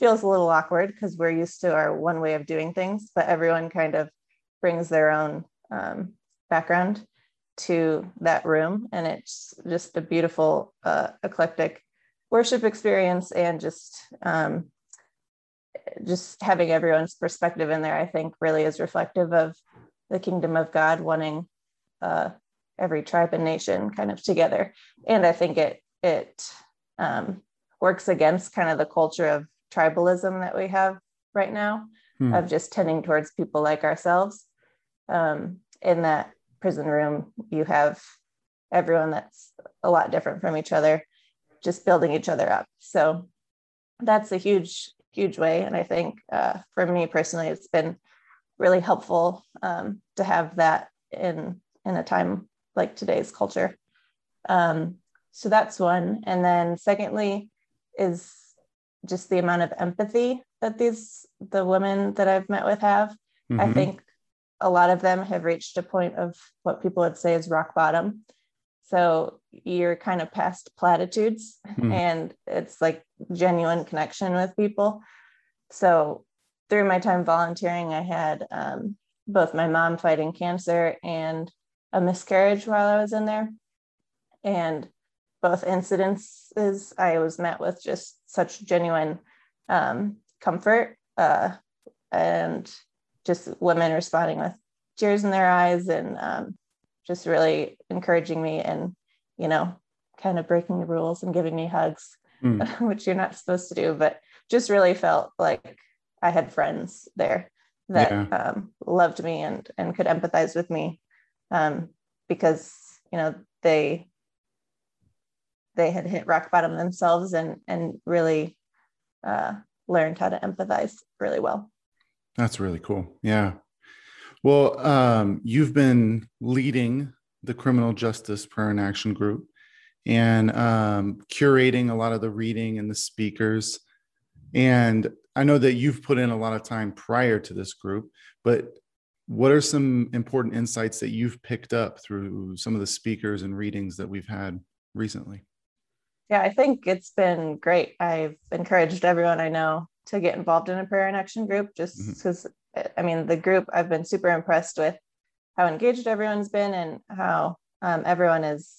feels a little awkward because we're used to our one way of doing things, but everyone kind of brings their own um, background to that room. And it's just a beautiful, uh, eclectic worship experience, and just, um, just having everyone's perspective in there, I think really is reflective of the kingdom of God wanting, uh, every tribe and nation kind of together. And I think it, it, um, works against kind of the culture of tribalism that we have right now, hmm. of just tending towards people like ourselves. Um, in that prison room, you have everyone that's a lot different from each other, just building each other up. So that's a huge, huge way. And I think uh, for me personally, it's been really helpful um, to have that in, in a time like today's culture. Um, so that's one. And then secondly is just the amount of empathy that these, the women that I've met with have. Mm-hmm. I think a lot of them have reached a point of what people would say is rock bottom. So you're kind of past platitudes mm. and it's like genuine connection with people. So through my time volunteering, I had um, both my mom fighting cancer and a miscarriage while I was in there. And both incidences, I was met with just such genuine um, comfort uh, and just women responding with tears in their eyes and um, just really encouraging me and, you know, kind of breaking the rules and giving me hugs, mm. which you're not supposed to do, but just really felt like I had friends there that yeah. um, loved me and, and could empathize with me um, because, you know, they, they had hit rock bottom themselves and, and really uh, learned how to empathize really well. That's really cool. Yeah. Well, um, you've been leading the Criminal Justice Prayer and Action Group and um, curating a lot of the reading and the speakers. And I know that you've put in a lot of time prior to this group, but what are some important insights that you've picked up through some of the speakers and readings that we've had recently? Yeah, I think it's been great. I've encouraged everyone I know to get involved in a prayer and action group, just because, mm-hmm. I mean, the group, I've been super impressed with how engaged everyone's been and how um, everyone is,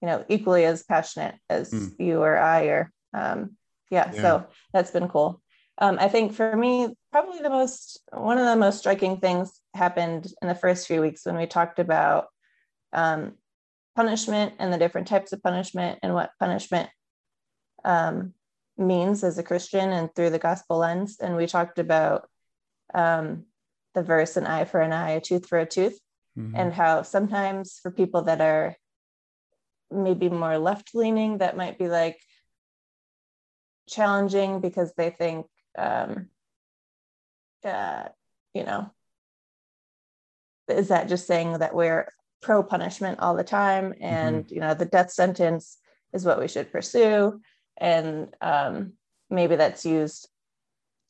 you know, equally as passionate as mm. you or I or, um, yeah, yeah, so that's been cool. Um, I think for me, probably the most, one of the most striking things happened in the first few weeks when we talked about um, punishment and the different types of punishment and what punishment um means as a Christian and through the gospel lens. And we talked about um, the verse, an eye for an eye, a tooth for a tooth, mm-hmm. and how sometimes for people that are maybe more left-leaning, that might be like challenging because they think, um, uh, you know, is that just saying that we're pro-punishment all the time? And, mm-hmm. you know, the death sentence is what we should pursue. And um, maybe that's used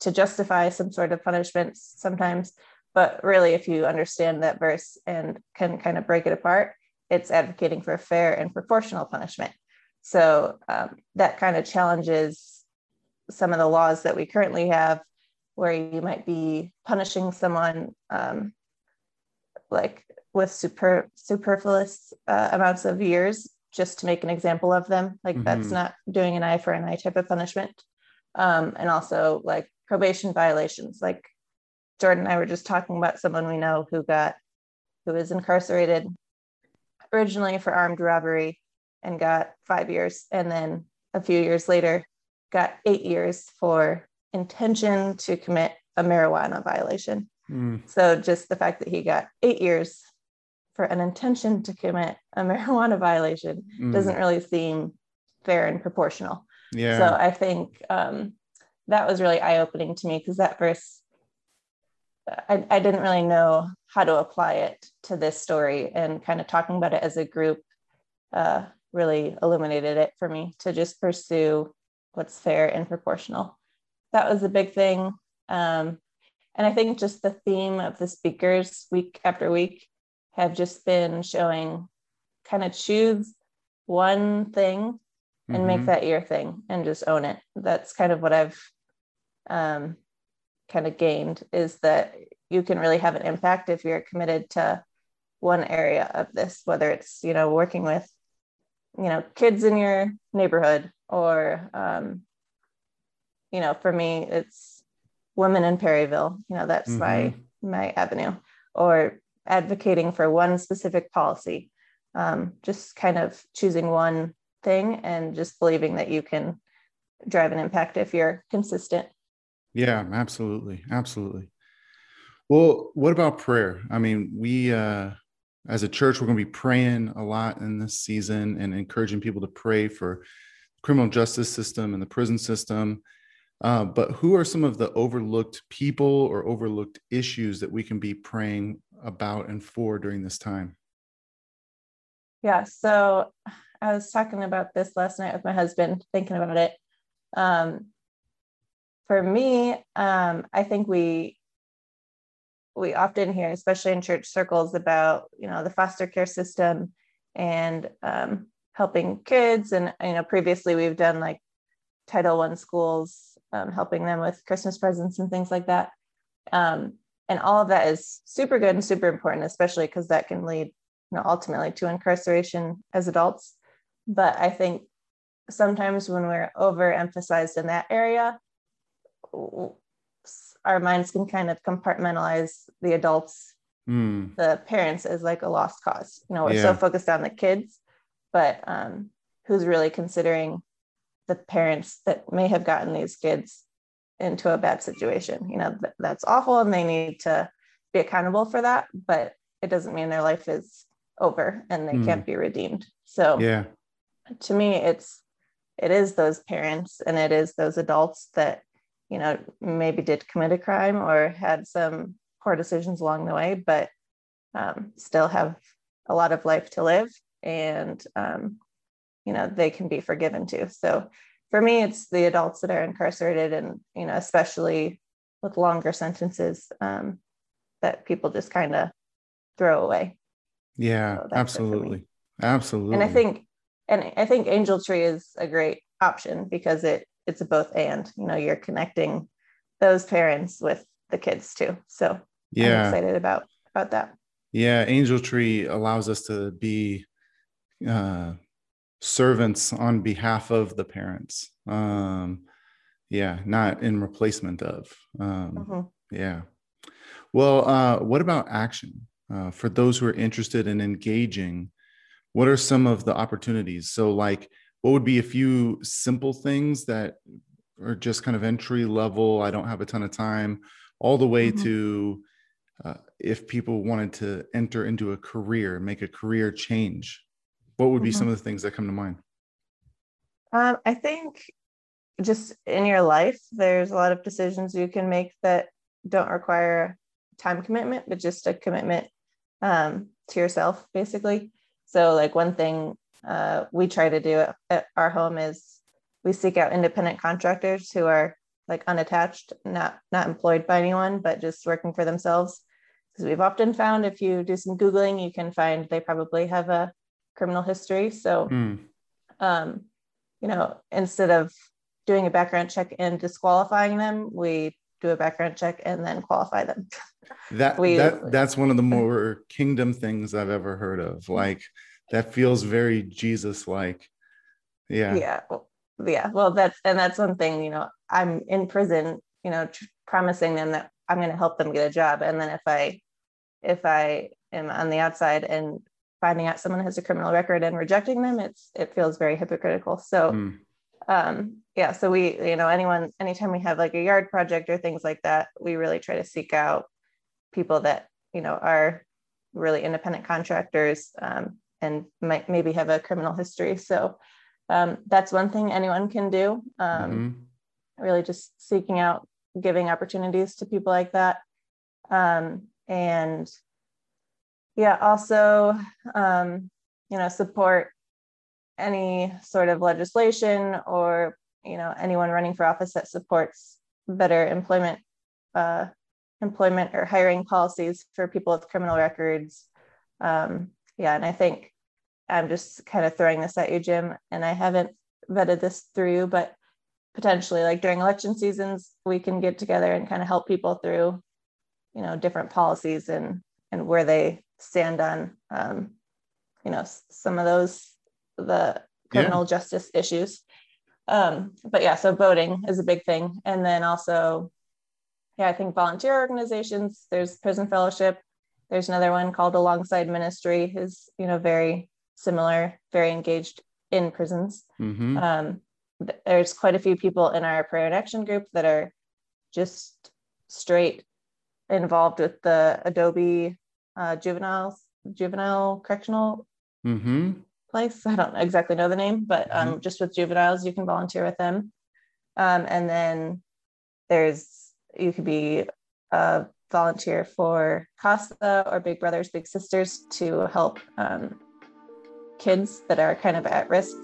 to justify some sort of punishment sometimes. But really, if you understand that verse and can kind of break it apart, it's advocating for fair and proportional punishment. So um, that kind of challenges some of the laws that we currently have, where you might be punishing someone um, like with super, superfluous uh, amounts of years, just to make an example of them. Like mm-hmm. that's not doing an eye for an eye type of punishment. Um, and also like probation violations, like Jordan and I were just talking about someone we know who got, who was incarcerated originally for armed robbery and got five years. And then a few years later got eight years for intention to commit a marijuana violation. Mm. So just the fact that he got eight years for an intention to commit a marijuana violation mm. doesn't really seem fair and proportional. Yeah. So I think um, that was really eye-opening to me, because that verse, I, I didn't really know how to apply it to this story, and kind of talking about it as a group uh, really illuminated it for me to just pursue what's fair and proportional. That was a big thing. Um, and I think just the theme of the speakers week after week have just been showing, kind of choose one thing and mm-hmm. make that your thing and just own it. That's kind of what I've um, kind of gained, is that you can really have an impact if you're committed to one area of this, whether it's, you know, working with, you know, kids in your neighborhood or, um, you know, for me, it's women in Perryville, you know, that's mm-hmm. my, my avenue, or advocating for one specific policy, um, just kind of choosing one thing and just believing that you can drive an impact if you're consistent. Yeah, absolutely. Absolutely. Well, what about prayer? I mean, we, uh, as a church, we're going to be praying a lot in this season and encouraging people to pray for criminal justice system and the prison system. Uh, but who are some of the overlooked people or overlooked issues that we can be praying about and for during this time? Yeah, so I was talking about this last night with my husband, thinking about it. Um, for me, um, I think we we often hear, especially in church circles, about, you know, the foster care system and um, helping kids. And, you know, previously we've done like Title One schools, um, helping them with Christmas presents and things like that. Um, and all of that is super good and super important, especially because that can lead, you know, ultimately to incarceration as adults. But I think sometimes when we're overemphasized in that area, our minds can kind of compartmentalize the adults, mm. the parents, as like a lost cause. You know, we're yeah. so focused on the kids, but um, who's really considering the parents that may have gotten these kids into a bad situation? You know, th- that's awful and they need to be accountable for that, but it doesn't mean their life is over and they mm. can't be redeemed. So yeah. to me, it's, it is those parents and it is those adults that, you know, maybe did commit a crime or had some poor decisions along the way, but um, still have a lot of life to live, and, um, you know, they can be forgiven too. So for me, it's the adults that are incarcerated and, you know, especially with longer sentences um, that people just kind of throw away. Yeah, so absolutely. Absolutely. And I think, and I think Angel Tree is a great option because it, it's a both and, you know, you're connecting those parents with the kids too. So yeah, I'm excited about, about that. Yeah. Angel Tree allows us to be uh, servants on behalf of the parents. Um, yeah. Not in replacement of. Um, mm-hmm. Yeah. Well, uh, what about action? Uh, for those who are interested in engaging, what are some of the opportunities? So like, what would be a few simple things that are just kind of entry level, I don't have a ton of time, all the way mm-hmm. to uh, if people wanted to enter into a career, make a career change, what would be mm-hmm. some of the things that come to mind? Um, I think just in your life, there's a lot of decisions you can make that don't require time commitment, but just a commitment um, to yourself, basically. So like one thing Uh, we try to do at our home is we seek out independent contractors who are like unattached, not not employed by anyone, but just working for themselves. Because we've often found if you do some Googling, you can find they probably have a criminal history. So, mm. um, you know, instead of doing a background check and disqualifying them, we do a background check and then qualify them. that, we, that that's one of the more kingdom things I've ever heard of. Like, that feels very Jesus-like. Yeah. Yeah. Yeah. Well, that's, and that's one thing, you know, I'm in prison, you know, tr- promising them that I'm going to help them get a job. And then if I, if I am on the outside and finding out someone has a criminal record and rejecting them, it's, it feels very hypocritical. So, mm. um, yeah, so we, you know, anyone, anytime we have like a yard project or things like that, we really try to seek out people that, you know, are really independent contractors, um, and might maybe have a criminal history. So um, that's one thing anyone can do. Um, mm-hmm. Really just seeking out, giving opportunities to people like that. Um, and yeah, also, um, you know, support any sort of legislation or, you know, anyone running for office that supports better employment, uh, employment or hiring policies for people with criminal records. Um, Yeah. And I think I'm just kind of throwing this at you, Jim, and I haven't vetted this through, but potentially like during election seasons, we can get together and kind of help people through, you know, different policies and, and where they stand on, um, you know, some of those, the criminal yeah. justice issues. Um, but yeah, so voting is a big thing. And then also, yeah, I think volunteer organizations, there's Prison Fellowship. There's another one called Alongside Ministry, who's, you know, very similar, very engaged in prisons. Mm-hmm. Um, there's quite a few people in our prayer and action group that are just straight involved with the Adobe uh, juvenile juvenile correctional mm-hmm. place. I don't exactly know the name, but um, mm-hmm. just with juveniles, you can volunteer with them. Um, and then there's, you could be a volunteer for CASA or Big Brothers Big Sisters to help um, kids that are kind of at risk,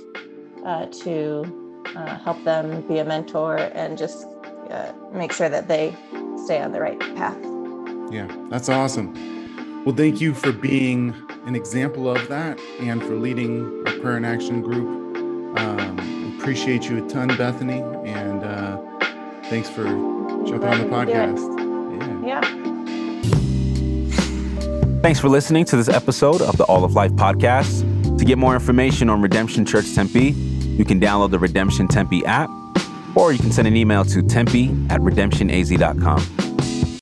uh, to uh, help them be a mentor and just uh, make sure that they stay on the right path. Yeah, that's awesome. Well, thank you for being an example of that and for leading a prayer and action group. Um, appreciate you a ton, Bethany, and uh, thanks for jumping on the podcast. Yeah. yeah. Thanks for listening to this episode of the All of Life podcast. To get more information on Redemption Church Tempe, you can download the Redemption Tempe app, or you can send an email to tempe at redemption a z dot com.